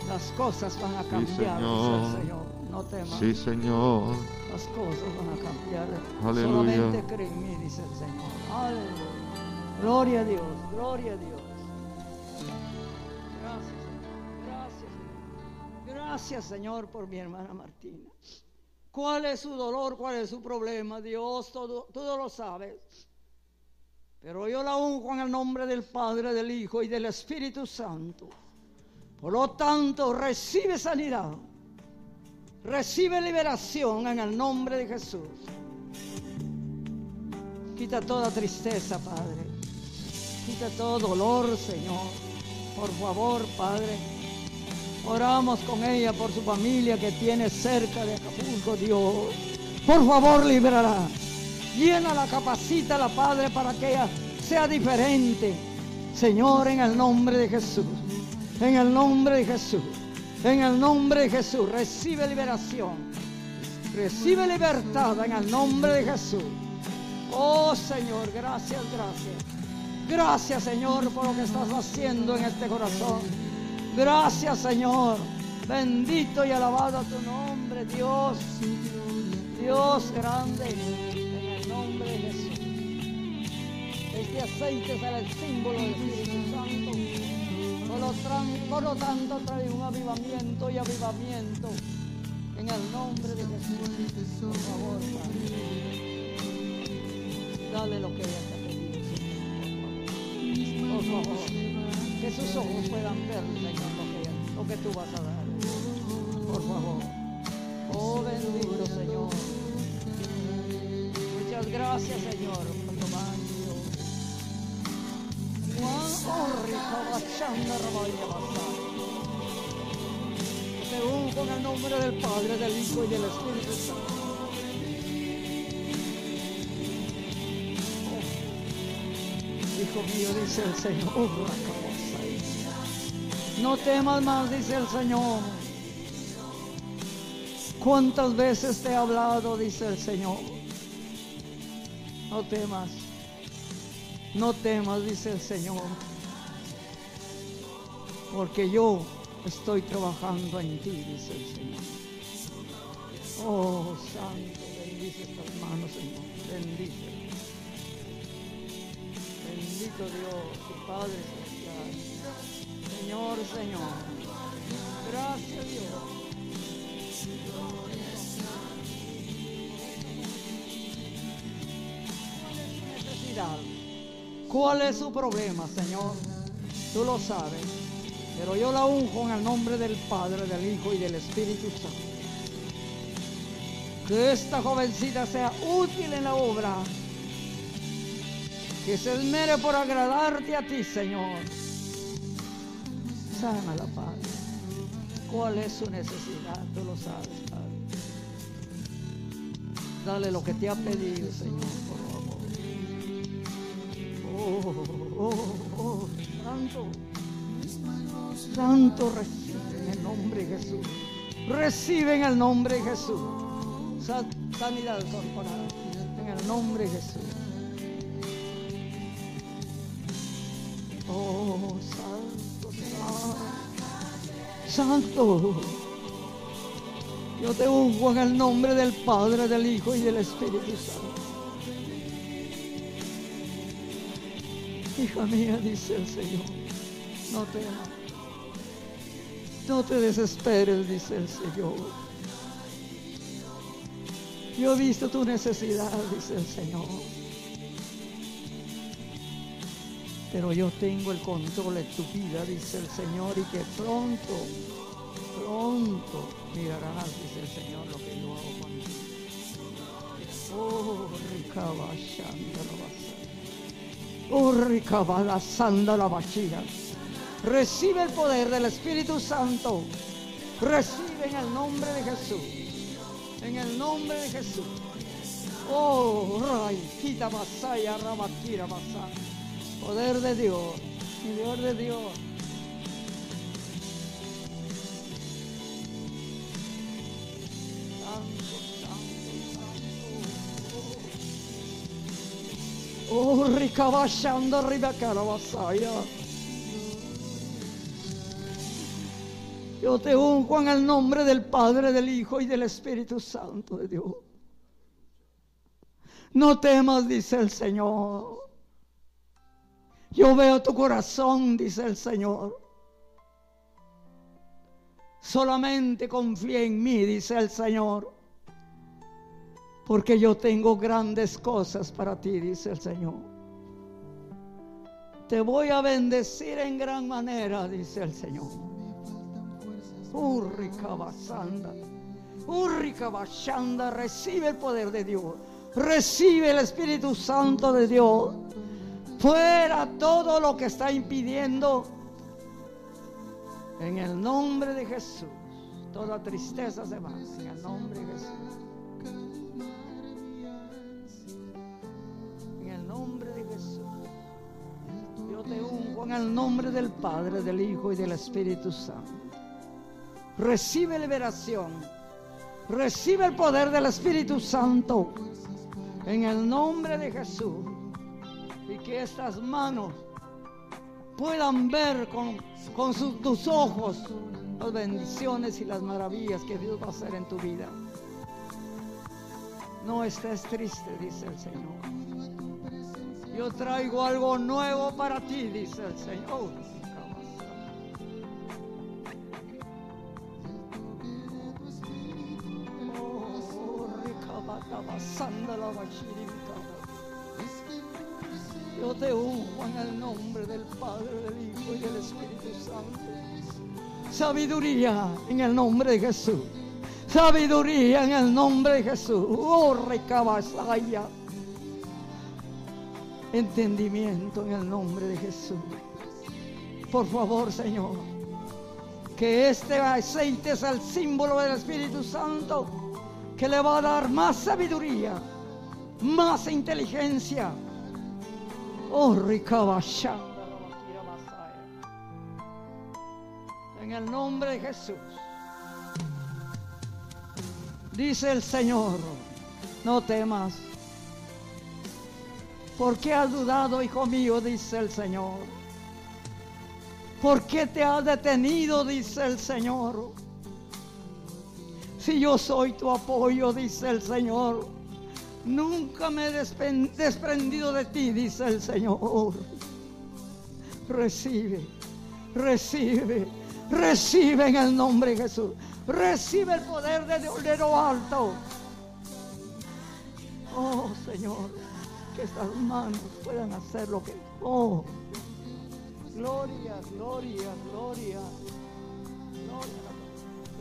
Las cosas van a cambiar, sí, Señor. Dice el Señor. No temas. Sí, Señor. Las cosas van a cambiar. Aleluya. Solamente cree en mí, dice el Señor. Aleluya. Gloria a Dios, gloria a Dios. Gracias, Señor. Gracias, Señor. Gracias, Señor, por mi hermana Martina. ¿Cuál es su dolor? ¿Cuál es su problema? Dios, todo, todo lo sabes. Pero yo la unjo en el nombre del Padre, del Hijo y del Espíritu Santo. Por lo tanto, recibe sanidad. Recibe liberación en el nombre de Jesús. Quita toda tristeza, Padre. Quita todo dolor, Señor. Por favor, Padre. Oramos con ella por su familia que tiene cerca de Acapulco, Dios. Por favor, líbrala. Llénala, capacítala, Padre, para que ella sea diferente. Señor, en el nombre de Jesús. En el nombre de Jesús. En el nombre de Jesús, recibe liberación. Recibe libertad en el nombre de Jesús. Oh, Señor, gracias, gracias. Gracias, Señor, por lo que estás haciendo en este corazón. Gracias, Señor. Bendito y alabado a tu nombre, Dios. Dios grande, en el nombre de Jesús. Este aceite será el símbolo del Espíritu Santo. Por lo tanto, trae un avivamiento y avivamiento en el nombre de Jesús. Por favor, Padre, dale lo que ella te ha pedido, por favor. Por favor, que sus ojos puedan ver, Señor, lo que tú vas a dar, por favor. Oh, bendito Señor. Muchas gracias, Señor. Según con el nombre del Padre, del Hijo y del Espíritu Santo. Hijo mío, dice el Señor, no temas más, dice el Señor. ¿Cuántas veces te he hablado? Dice el Señor. No temas. No temas, dice el Señor, porque yo estoy trabajando en ti, dice el Señor. Oh, Santo, bendice a esta hermana, Señor, bendice. Bendito Dios, tu Padre celestial. Señor, Señor, gracias, Dios. ¿Cuál es su necesidad? ¿Cuál es su problema, Señor? Tú lo sabes, pero yo la unjo en el nombre del Padre, del Hijo y del Espíritu Santo. Que esta jovencita sea útil en la obra, que se esmere por agradarte a ti, Señor. Sánala, Padre. ¿Cuál es su necesidad? Tú lo sabes, Padre. Dale lo que te ha pedido, Señor. Oh, oh, oh, santo, santo, recibe en el nombre de Jesús. Recibe en el nombre de Jesús. Sanidad corporal en el nombre de Jesús. Oh, santo, santo, santo. Yo te unjo en el nombre del Padre, del Hijo y del Espíritu Santo. Hija mía, dice el Señor, no temas, no te desesperes, dice el Señor. Yo he visto tu necesidad, dice el Señor, pero yo tengo el control de tu vida, dice el Señor, y que pronto, pronto mirarás, dice el Señor, lo que yo hago contigo. Oh, Ricabashandra. Recibe el poder del Espíritu Santo. Recibe en el nombre de Jesús. En el nombre de Jesús. Oh, Raikita Masaya, Ramakira Masaya. Poder de Dios. Poder de Dios. Oh, ricabashando ribacarabasaya. Yo te unjo en el nombre del Padre, del Hijo y del Espíritu Santo de Dios. No temas, dice el Señor. Yo veo tu corazón, dice el Señor. Solamente confía en mí, dice el Señor. Porque yo tengo grandes cosas para ti, dice el Señor. Te voy a bendecir en gran manera, dice el Señor. Urricabasanda. Recibe el poder de Dios, recibe el Espíritu Santo de Dios. Fuera todo lo que está impidiendo, en el nombre de Jesús. Toda tristeza se va, en el nombre de Jesús, en el nombre de Jesús. Yo te unjo en el nombre del Padre, del Hijo y del Espíritu Santo. Recibe liberación, recibe el poder del Espíritu Santo en el nombre de Jesús, y que estas manos puedan ver con, con sus, tus ojos las bendiciones y las maravillas que Dios va a hacer en tu vida. No estés triste, dice el Señor. Yo traigo algo nuevo para ti, dice el Señor. Yo te unjo en el nombre del Padre, del Hijo y del Espíritu Santo. Sabiduría en el nombre de Jesús, sabiduría en el nombre de Jesús. Oh, recabasaya. Entendimiento en el nombre de Jesús. Por favor, Señor, que este aceite es el símbolo del Espíritu Santo, que le va a dar más sabiduría, más inteligencia. Oh, ricabasha. En el nombre de Jesús. Dice el Señor: no temas. ¿Por qué has dudado, hijo mío? Dice el Señor. ¿Por qué te has detenido? Dice el Señor. Si yo soy tu apoyo, dice el Señor. Nunca me he desprendido de ti, dice el Señor. Recibe, recibe, recibe en el nombre de Jesús. Recibe el poder de Dios de lo alto. Oh, Señor, que estas manos puedan hacer lo que... Oh, gloria, gloria, gloria.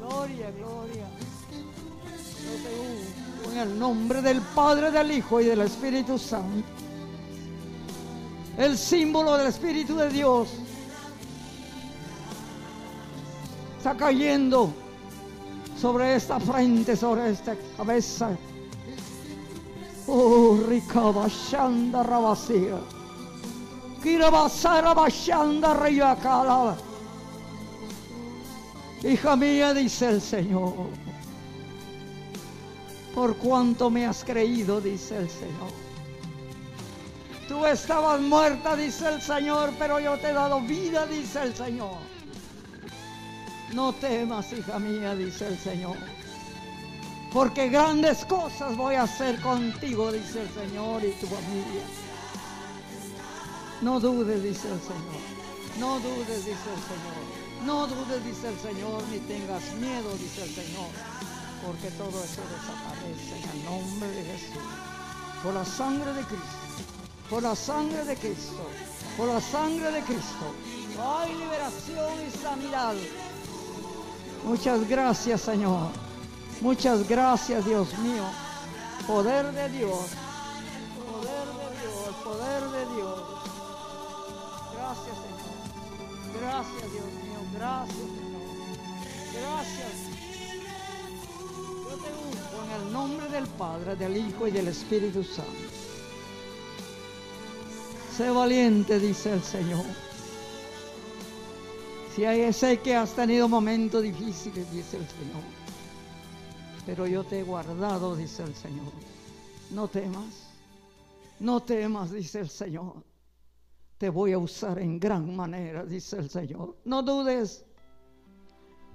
Gloria, gloria. Yo te unjo en el nombre del Padre, del Hijo y del Espíritu Santo. El símbolo del Espíritu de Dios está cayendo sobre esta frente, sobre esta cabeza. Oh, ricabashanda rabasía. Kirabasara bashanda rayakala. Hija mía, dice el Señor, por cuanto me has creído, dice el Señor. Tú estabas muerta, dice el Señor, pero yo te he dado vida, dice el Señor. No temas, hija mía, dice el Señor, porque grandes cosas voy a hacer contigo, dice el Señor, y tu familia. No dudes, dice el Señor, no dudes, dice el Señor. No dudes, dice el Señor, ni tengas miedo, dice el Señor, porque todo eso desaparece en el nombre de Jesús. Por la sangre de Cristo, por la sangre de Cristo, por la sangre de Cristo, hay liberación y sanidad. Muchas gracias, Señor. Muchas gracias, Dios mío. Poder de Dios, poder de Dios, poder de Dios. Gracias, Señor. Gracias, Dios mío. Gracias, Señor. Gracias. Yo te unjo en el nombre del Padre, del Hijo y del Espíritu Santo. Sé valiente, dice el Señor. Si hay, sé que has tenido momentos difíciles, dice el Señor, pero yo te he guardado, dice el Señor. No temas, no temas, dice el Señor. Te voy a usar en gran manera, dice el Señor. No dudes.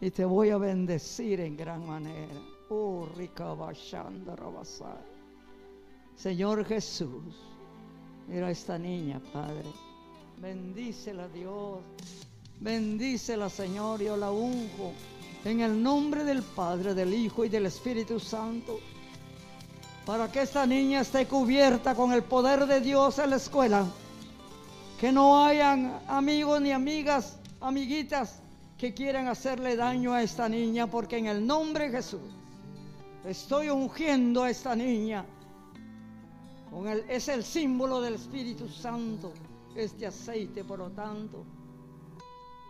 Y te voy a bendecir en gran manera. Oh, ricabashanda rabasai. Señor Jesús, mira a esta niña, Padre. Bendícela, Dios. Bendícela, Señor. Yo la unjo en el nombre del Padre, del Hijo y del Espíritu Santo, para que esta niña esté cubierta con el poder de Dios en la escuela. Que no hayan amigos ni amigas, amiguitas que quieran hacerle daño a esta niña, porque en el nombre de Jesús Estoy ungiendo a esta niña. Con el, es el símbolo del Espíritu Santo, este aceite, por lo tanto.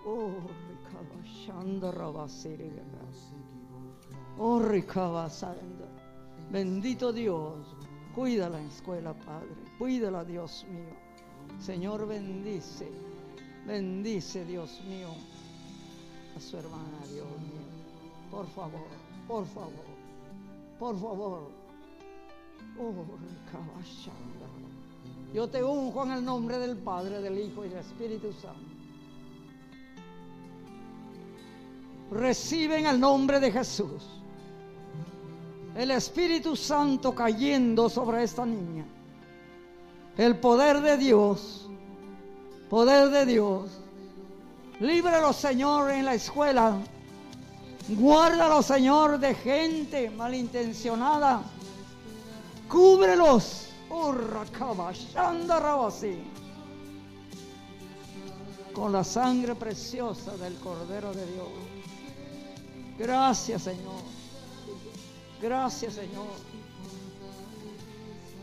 Oh, oh, bendito Dios, cuida la escuela, Padre, cuídala, Dios mío. Señor, bendice, bendice, Dios mío, a su hermana, Dios mío. Por favor, por favor, por favor. Oh, yo te unjo en el nombre del Padre, del Hijo y del Espíritu Santo. Reciben el nombre de Jesús el Espíritu Santo cayendo sobre esta niña, el poder de Dios, poder de Dios. Líbralo, Señor, en la escuela. Guárdalo, Señor, de gente malintencionada. Cúbrelos. Con la sangre preciosa del Cordero de Dios. Gracias, Señor. Gracias, Señor.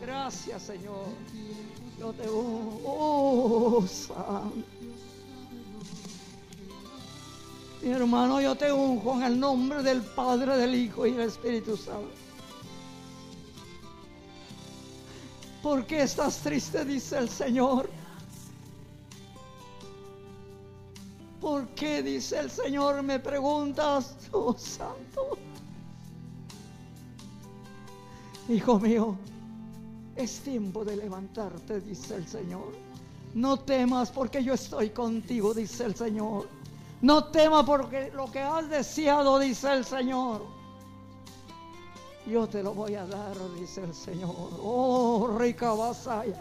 Gracias, Señor. Yo te unjo. Oh, Santo. Mi hermano, yo te unjo en el nombre del Padre, del Hijo y del Espíritu Santo. ¿Por qué estás triste? Dice el Señor. ¿Por qué? Dice el Señor, me preguntas, oh Santo. Hijo mío, es tiempo de levantarte, dice el Señor. No temas porque yo estoy contigo, dice el Señor. No temas porque lo que has deseado, dice el Señor, yo te lo voy a dar, dice el Señor. Oh, rica vasaya,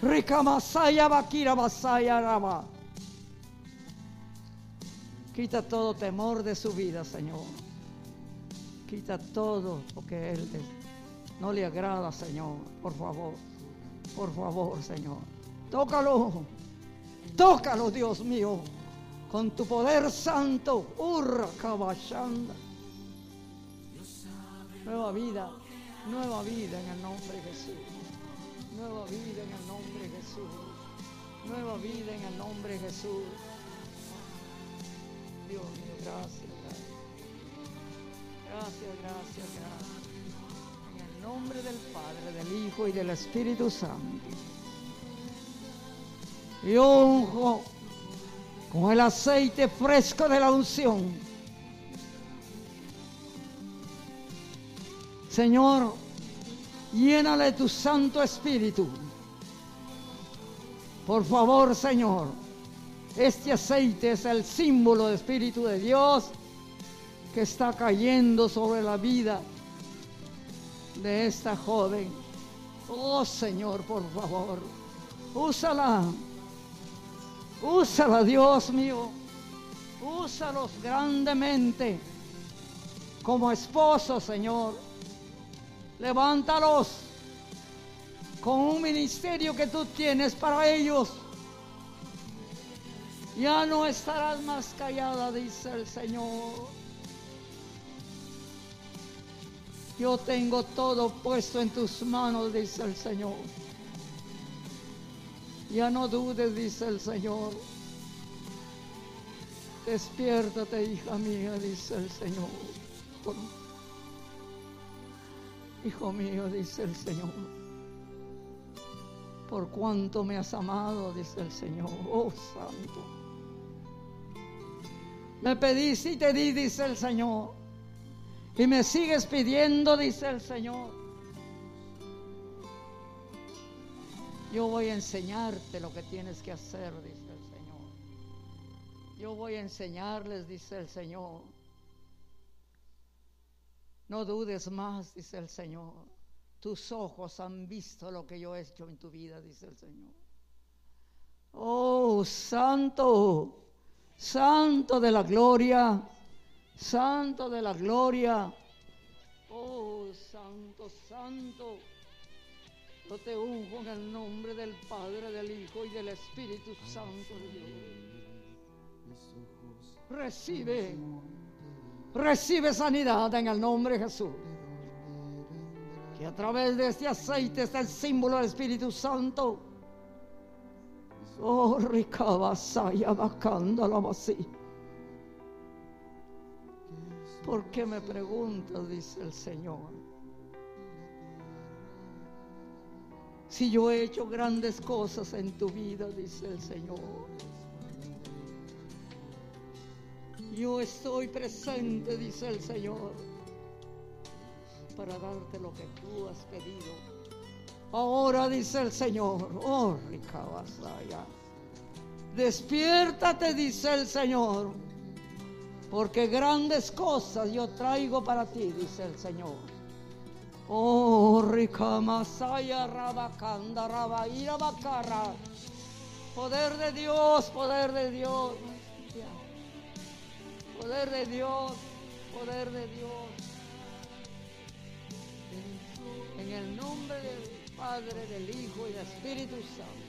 rica masaya, vaquira vasaya, rama. Quita todo temor de su vida, Señor. Quita todo lo que a Él no le agrada, Señor. Por favor, por favor, Señor. Tócalo, tócalo, Dios mío, con tu poder santo. Urra cabachanda. Nueva vida, nueva vida en el nombre de Jesús. Nueva vida en el nombre de Jesús. Nueva vida en el nombre de Jesús. Dios mío, gracias, gracias, gracias, gracias, gracias. En el nombre del Padre, del Hijo y del Espíritu Santo. Yo unjo con el aceite fresco de la unción. Señor, llénale tu Santo Espíritu. Por favor, Señor. Este aceite es el símbolo del Espíritu de Dios que está cayendo sobre la vida de esta joven. Oh, Señor, por favor, úsala. Úsala, Dios mío. Úsalos grandemente como esposo, Señor. Levántalos con un ministerio que tú tienes para ellos. Ya no estarás más callada, dice el Señor. Yo tengo todo puesto en tus manos, dice el Señor. Ya no dudes, dice el Señor. Despiértate, hija mía, dice el Señor. Hijo mío, dice el Señor. Por cuanto me has amado, dice el Señor. Oh, Santo. Me pediste y te di, dice el Señor. Y me sigues pidiendo, dice el Señor. Yo voy a enseñarte lo que tienes que hacer, dice el Señor. Yo voy a enseñarles, dice el Señor. No dudes más, dice el Señor. Tus ojos han visto lo que yo he hecho en tu vida, dice el Señor. Oh, Santo. Santo de la gloria, Santo de la gloria. Oh, Santo, Santo. Yo te unjo en el nombre del Padre, del Hijo y del Espíritu Santo de Dios. Recibe, recibe sanidad en el nombre de Jesús. que a través de este aceite está el símbolo del Espíritu Santo. Oh, ricabasaya bacándala así. ¿Por qué me preguntas?, dice el Señor, si yo he hecho grandes cosas en tu vida, dice el Señor. Yo estoy presente, dice el Señor, para darte lo que tú has pedido. Ahora, dice el Señor, oh ricabasaya, despiértate, dice el Señor, porque grandes cosas yo traigo para ti, dice el Señor. Oh, ricamasaya, rabacanda, rabaira, bacara. Poder de Dios, poder de Dios. Poder de Dios, poder de Dios. En el nombre del Padre, del Hijo y del Espíritu Santo.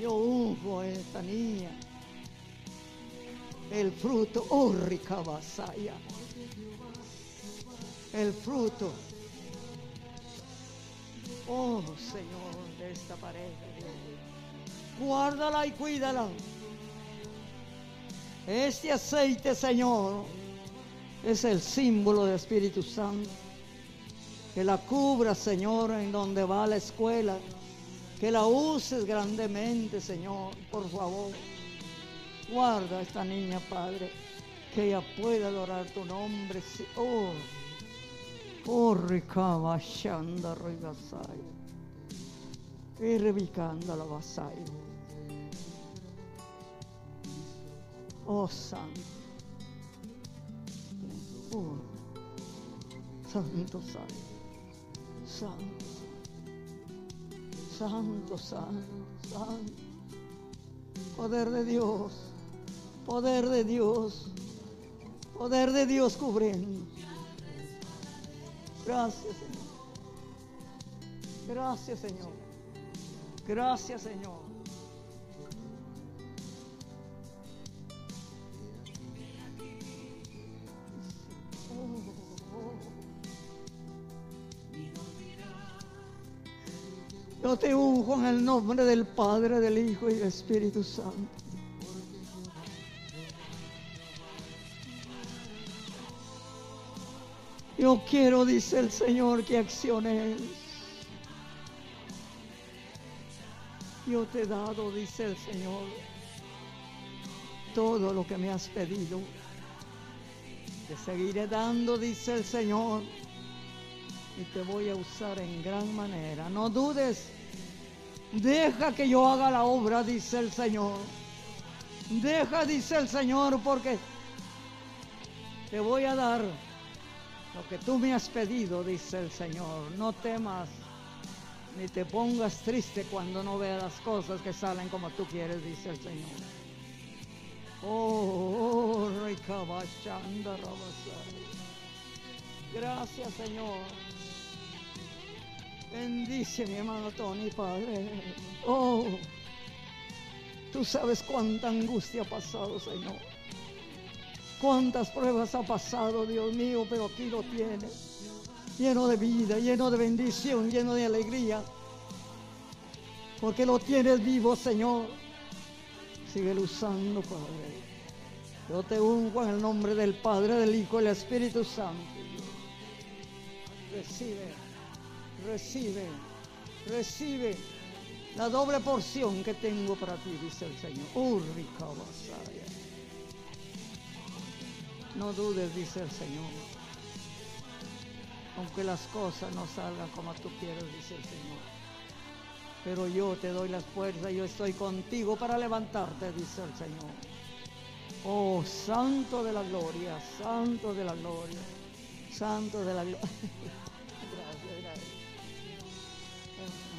Yo unjo a esta niña. El fruto, oh ricabasaya, el fruto, oh Señor, de esta pareja, guárdala y cuídala. Este aceite, Señor, es el símbolo del Espíritu Santo. Que la cubra, Señor, en donde va a la escuela, que la uses grandemente, Señor, por favor. Guarda a esta niña, Padre, que ella pueda adorar tu nombre. Oh, oh, ricaba, shanda, rigasai, y rebicanda la vasai. Oh, santo, oh, santo, santo, santo, santo, santo, santo, poder de Dios. Poder de Dios, poder de Dios cubriendo. Gracias, Señor. Gracias, Señor. Gracias, Señor. Oh, oh. Yo te unjo en el nombre del Padre, del Hijo y del Espíritu Santo. Yo quiero, dice el Señor, que acciones. Yo te he dado, dice el Señor, todo lo que me has pedido. Te seguiré dando, dice el Señor, y te voy a usar en gran manera. No dudes, deja que yo haga la obra, dice el Señor. Deja, dice el Señor, porque te voy a dar lo que tú me has pedido, dice el Señor. No temas, ni te pongas triste cuando no veas las cosas que salen como tú quieres, dice el Señor. Oh, oh, ricabachanda, rabasai. Gracias, Señor. Bendice mi hermano Tony, Padre. Oh, tú sabes cuánta angustia ha pasado, Señor. Cuántas pruebas ha pasado, Dios mío, pero aquí lo tienes, lleno de vida, lleno de bendición, lleno de alegría, porque lo tienes vivo, Señor. Sigue usando, Padre. Yo te ungo en el nombre del Padre, del Hijo y del Espíritu Santo. Recibe, recibe, recibe la doble porción que tengo para ti, dice el Señor. Urrica vasaya. No dudes, dice el Señor, aunque las cosas no salgan como tú quieres, dice el Señor. Pero yo te doy las fuerzas, yo estoy contigo para levantarte, dice el Señor. Oh, santo de la gloria, santo de la gloria, santo de la gloria. Gracias, gracias.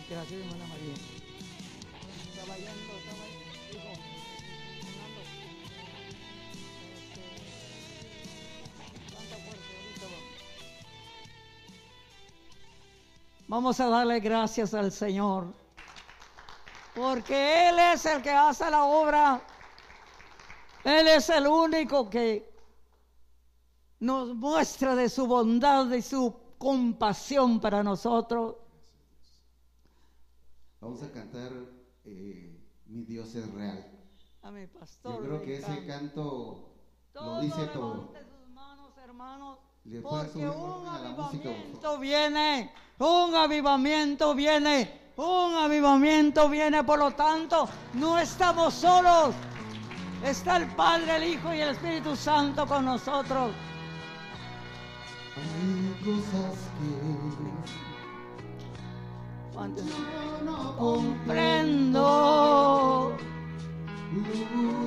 Gracias, hermana María. Está bailando, está bailando. Vamos a darle gracias al Señor, porque Él es el que hace la obra. Él es el único que nos muestra de su bondad y su compasión para nosotros. Vamos a cantar eh, Mi Dios es Real. A mi pastor. Yo creo que ese canto todo lo dice todo. Sus manos, hermanos, porque un avivamiento viene, un avivamiento viene, un avivamiento viene. Por lo tanto, no estamos solos. Está el Padre, el Hijo y el Espíritu Santo con nosotros. Hay cosas que ¿Cuántos? yo no comprendo,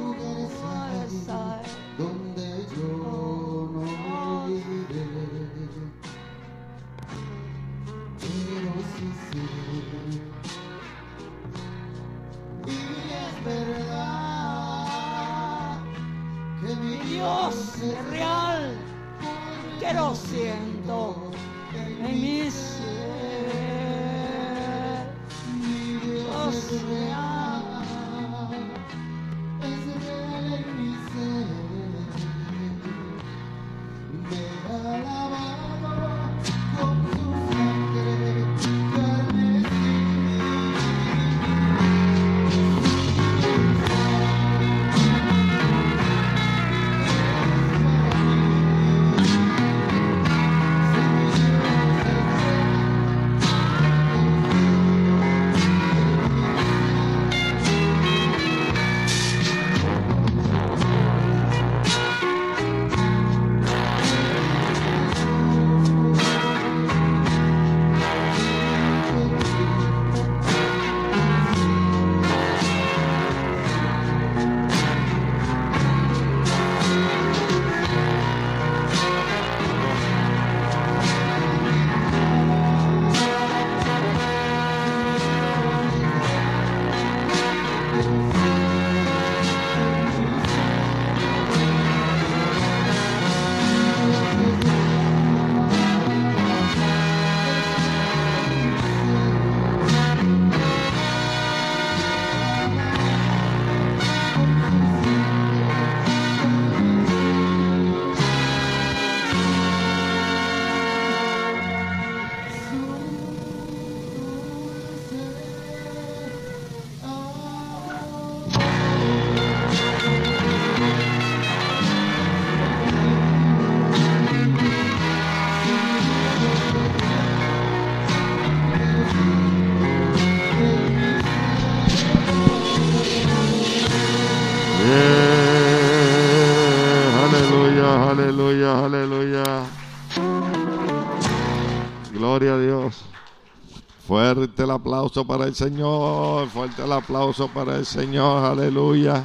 lugares hay donde yo no iré, pero sí sé, y es verdad que mi Dios es real, que lo siento en mi ser. Mi Dios es real, es real en mi ser. Me da la mano con tu sangre, fuerte el aplauso para el Señor, fuerte el aplauso para el Señor, aleluya,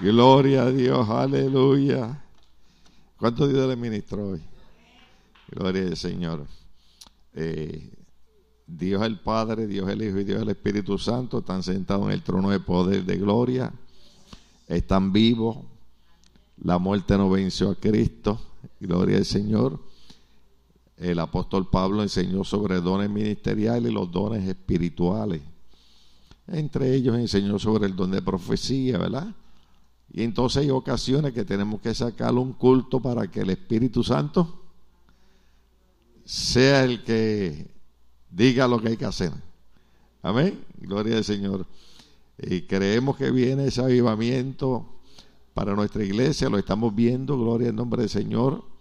gloria a Dios, aleluya. ¿Cuántos días le ministró hoy? Gloria al Señor. Eh, Dios el Padre, Dios el Hijo y Dios el Espíritu Santo están sentados en el trono de poder de gloria, están vivos, la muerte no venció a Cristo, gloria al Señor. El apóstol Pablo enseñó sobre dones ministeriales y los dones espirituales. Entre ellos enseñó sobre el don de profecía, ¿verdad? Y entonces hay ocasiones que tenemos que sacar un culto para que el Espíritu Santo sea el que diga lo que hay que hacer. Amén. Gloria al Señor. Y creemos que viene ese avivamiento para nuestra iglesia. Lo estamos viendo. Gloria al nombre del Señor.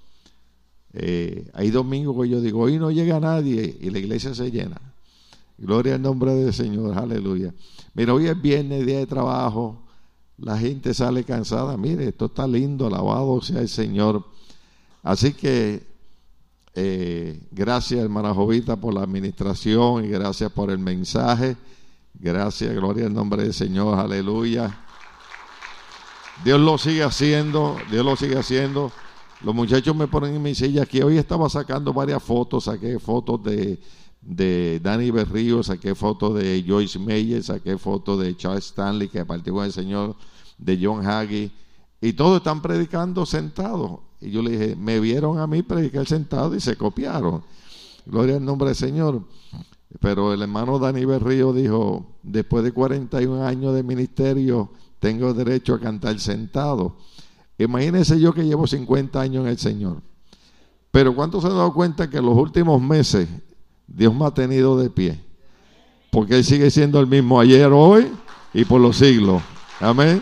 Eh, hay domingos que yo digo, hoy no llega nadie y la iglesia se llena. Gloria al nombre del Señor, aleluya. Mira, hoy es viernes, día de trabajo, la gente sale cansada. Mire, esto está lindo, alabado sea el Señor. Así que eh, gracias, hermana Jovita, por la administración y gracias por el mensaje. Gracias, gloria al nombre del Señor, aleluya. Dios lo sigue haciendo, Dios lo sigue haciendo. Los muchachos me ponen en mi silla aquí. Hoy estaba sacando varias fotos. Saqué fotos de, de Danny Berrío, saqué fotos de Joyce Meyer, saqué fotos de Charles Stanley, que partió con el Señor, de John Hagee. Y todos están predicando sentados. Y yo le dije, me vieron a mí predicar sentado y se copiaron. Gloria al nombre del Señor. Pero el hermano Danny Berrío dijo, después de cuarenta y un años de ministerio, tengo derecho a cantar sentado. Imagínense yo que llevo cincuenta años en el Señor. Pero ¿cuántos se han dado cuenta que en los últimos meses Dios me ha tenido de pie? Porque Él sigue siendo el mismo ayer, hoy y por los siglos. Amén.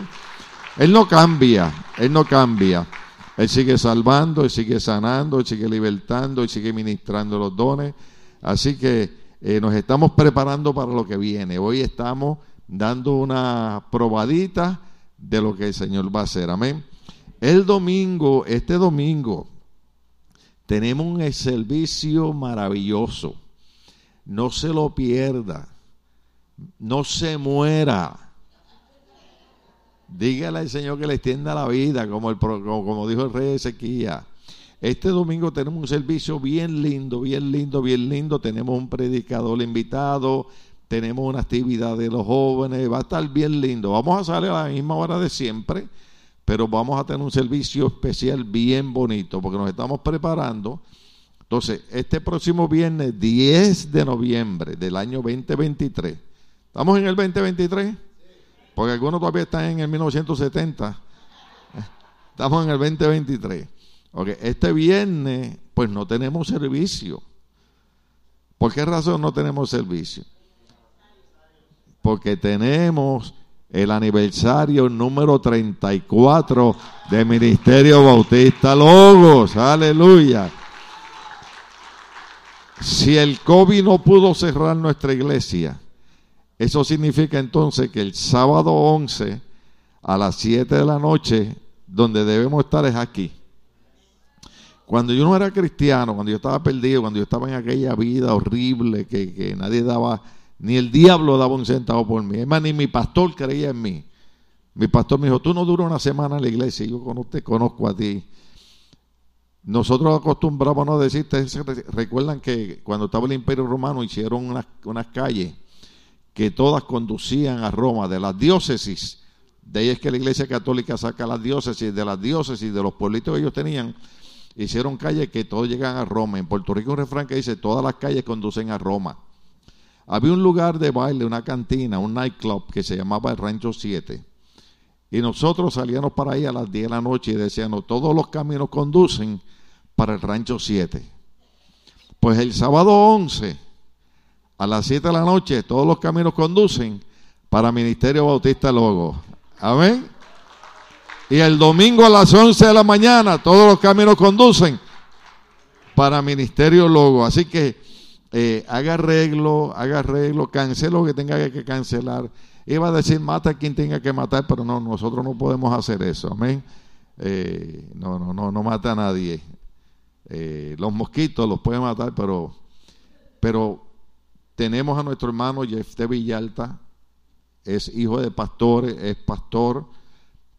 Él no cambia, Él no cambia. Él sigue salvando, Él sigue sanando, Él sigue libertando, Él sigue ministrando los dones. Así que eh, nos estamos preparando para lo que viene. Hoy estamos dando una probadita de lo que el Señor va a hacer. Amén. El domingo, este domingo, tenemos un servicio maravilloso. No se lo pierda. No se muera. Dígale al Señor que le extienda la vida, como, el, como, como dijo el rey Ezequías. Este domingo tenemos un servicio bien lindo, bien lindo, bien lindo. Tenemos un predicador invitado. Tenemos una actividad de los jóvenes. Va a estar bien lindo. Vamos a salir a la misma hora de siempre, pero vamos a tener un servicio especial bien bonito, porque nos estamos preparando. Entonces, este próximo viernes, diez de noviembre del año veinte veintitrés. ¿Estamos en el veinte veintitrés? Porque algunos todavía están en el mil novecientos setenta. Estamos en el veinte veintitrés. Okay. Este viernes, pues no tenemos servicio. ¿Por qué razón no tenemos servicio? Porque tenemos el aniversario número treinta y cuatro de Ministerio Bautista Logos. Aleluya. Si el COVID no pudo cerrar nuestra iglesia, eso significa entonces que el sábado once a las siete de la noche, donde debemos estar es aquí. Cuando yo no era cristiano, cuando yo estaba perdido, cuando yo estaba en aquella vida horrible que, que nadie daba, ni el diablo daba un centavo por mí. Es más, ni mi pastor creía en mí. Mi pastor me dijo, tú no duras una semana en la iglesia, yo no te conozco a ti. Nosotros acostumbramos a decir, recuerdan que cuando estaba el Imperio Romano hicieron unas, unas calles que todas conducían a Roma, de las diócesis. De ahí es que la Iglesia Católica saca las diócesis, de las diócesis, de los pueblitos que ellos tenían, hicieron calles que todos llegan a Roma. En Puerto Rico un refrán que dice, todas las calles conducen a Roma. Había un lugar de baile, una cantina, un nightclub que se llamaba el Rancho siete. Y nosotros salíamos para ahí a las diez de la noche y decíamos, todos los caminos conducen para el Rancho siete. Pues el sábado once a las siete de la noche todos los caminos conducen para Ministerio Bautista Logos. Amén. Y el domingo a las once de la mañana todos los caminos conducen para Ministerio Logos. Así que eh, haga arreglo, haga arreglo, cancele lo que tenga que cancelar. Iba a decir mata a quien tenga que matar, pero no, nosotros no podemos hacer eso. Amén. Eh, no, no, no, no mata a nadie. Eh, los mosquitos los pueden matar, pero pero tenemos a nuestro hermano Jeff de Villalta, es hijo de pastores, es pastor,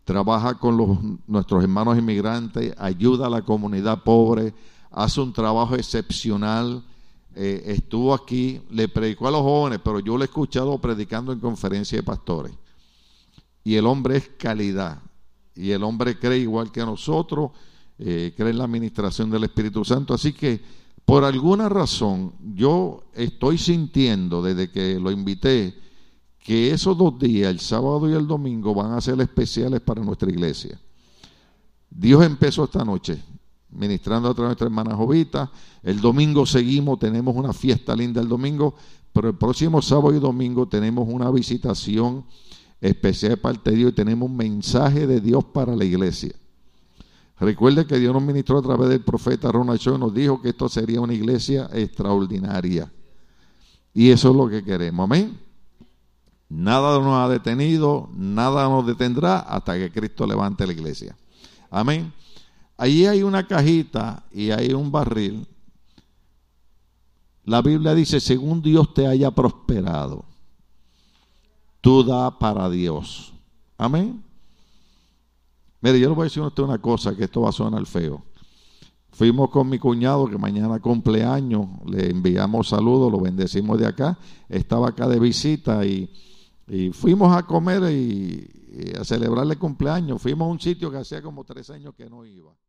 trabaja con los, nuestros hermanos inmigrantes, ayuda a la comunidad pobre, hace un trabajo excepcional. Eh, estuvo aquí, le predicó a los jóvenes, pero yo lo he escuchado predicando en conferencias de pastores, y el hombre es calidad, y el hombre cree igual que nosotros. Eh, cree en la administración del Espíritu Santo. Así que por alguna razón yo estoy sintiendo desde que lo invité que esos dos días, el sábado y el domingo, van a ser especiales para nuestra iglesia. Dios empezó esta noche ministrando a través de nuestra hermana Jovita. El domingo seguimos, tenemos una fiesta linda el domingo, pero el próximo sábado y domingo tenemos una visitación especial de parte de Dios y tenemos un mensaje de Dios para la iglesia. Recuerde que Dios nos ministró a través del profeta Ronald Shaw y nos dijo que esto sería una iglesia extraordinaria. Y eso es lo que queremos. Amén. Nada nos ha detenido, nada nos detendrá hasta que Cristo levante la iglesia. Amén. Allí hay una cajita y hay un barril. La Biblia dice, según Dios te haya prosperado, tú da para Dios. Amén. Mire, yo le voy a decir a usted una cosa, que esto va a sonar feo. Fuimos con mi cuñado, que mañana cumpleaños, le enviamos saludos, lo bendecimos de acá. Estaba acá de visita y, y fuimos a comer y, y a celebrarle cumpleaños. Fuimos a un sitio que hacía como tres años que no iba.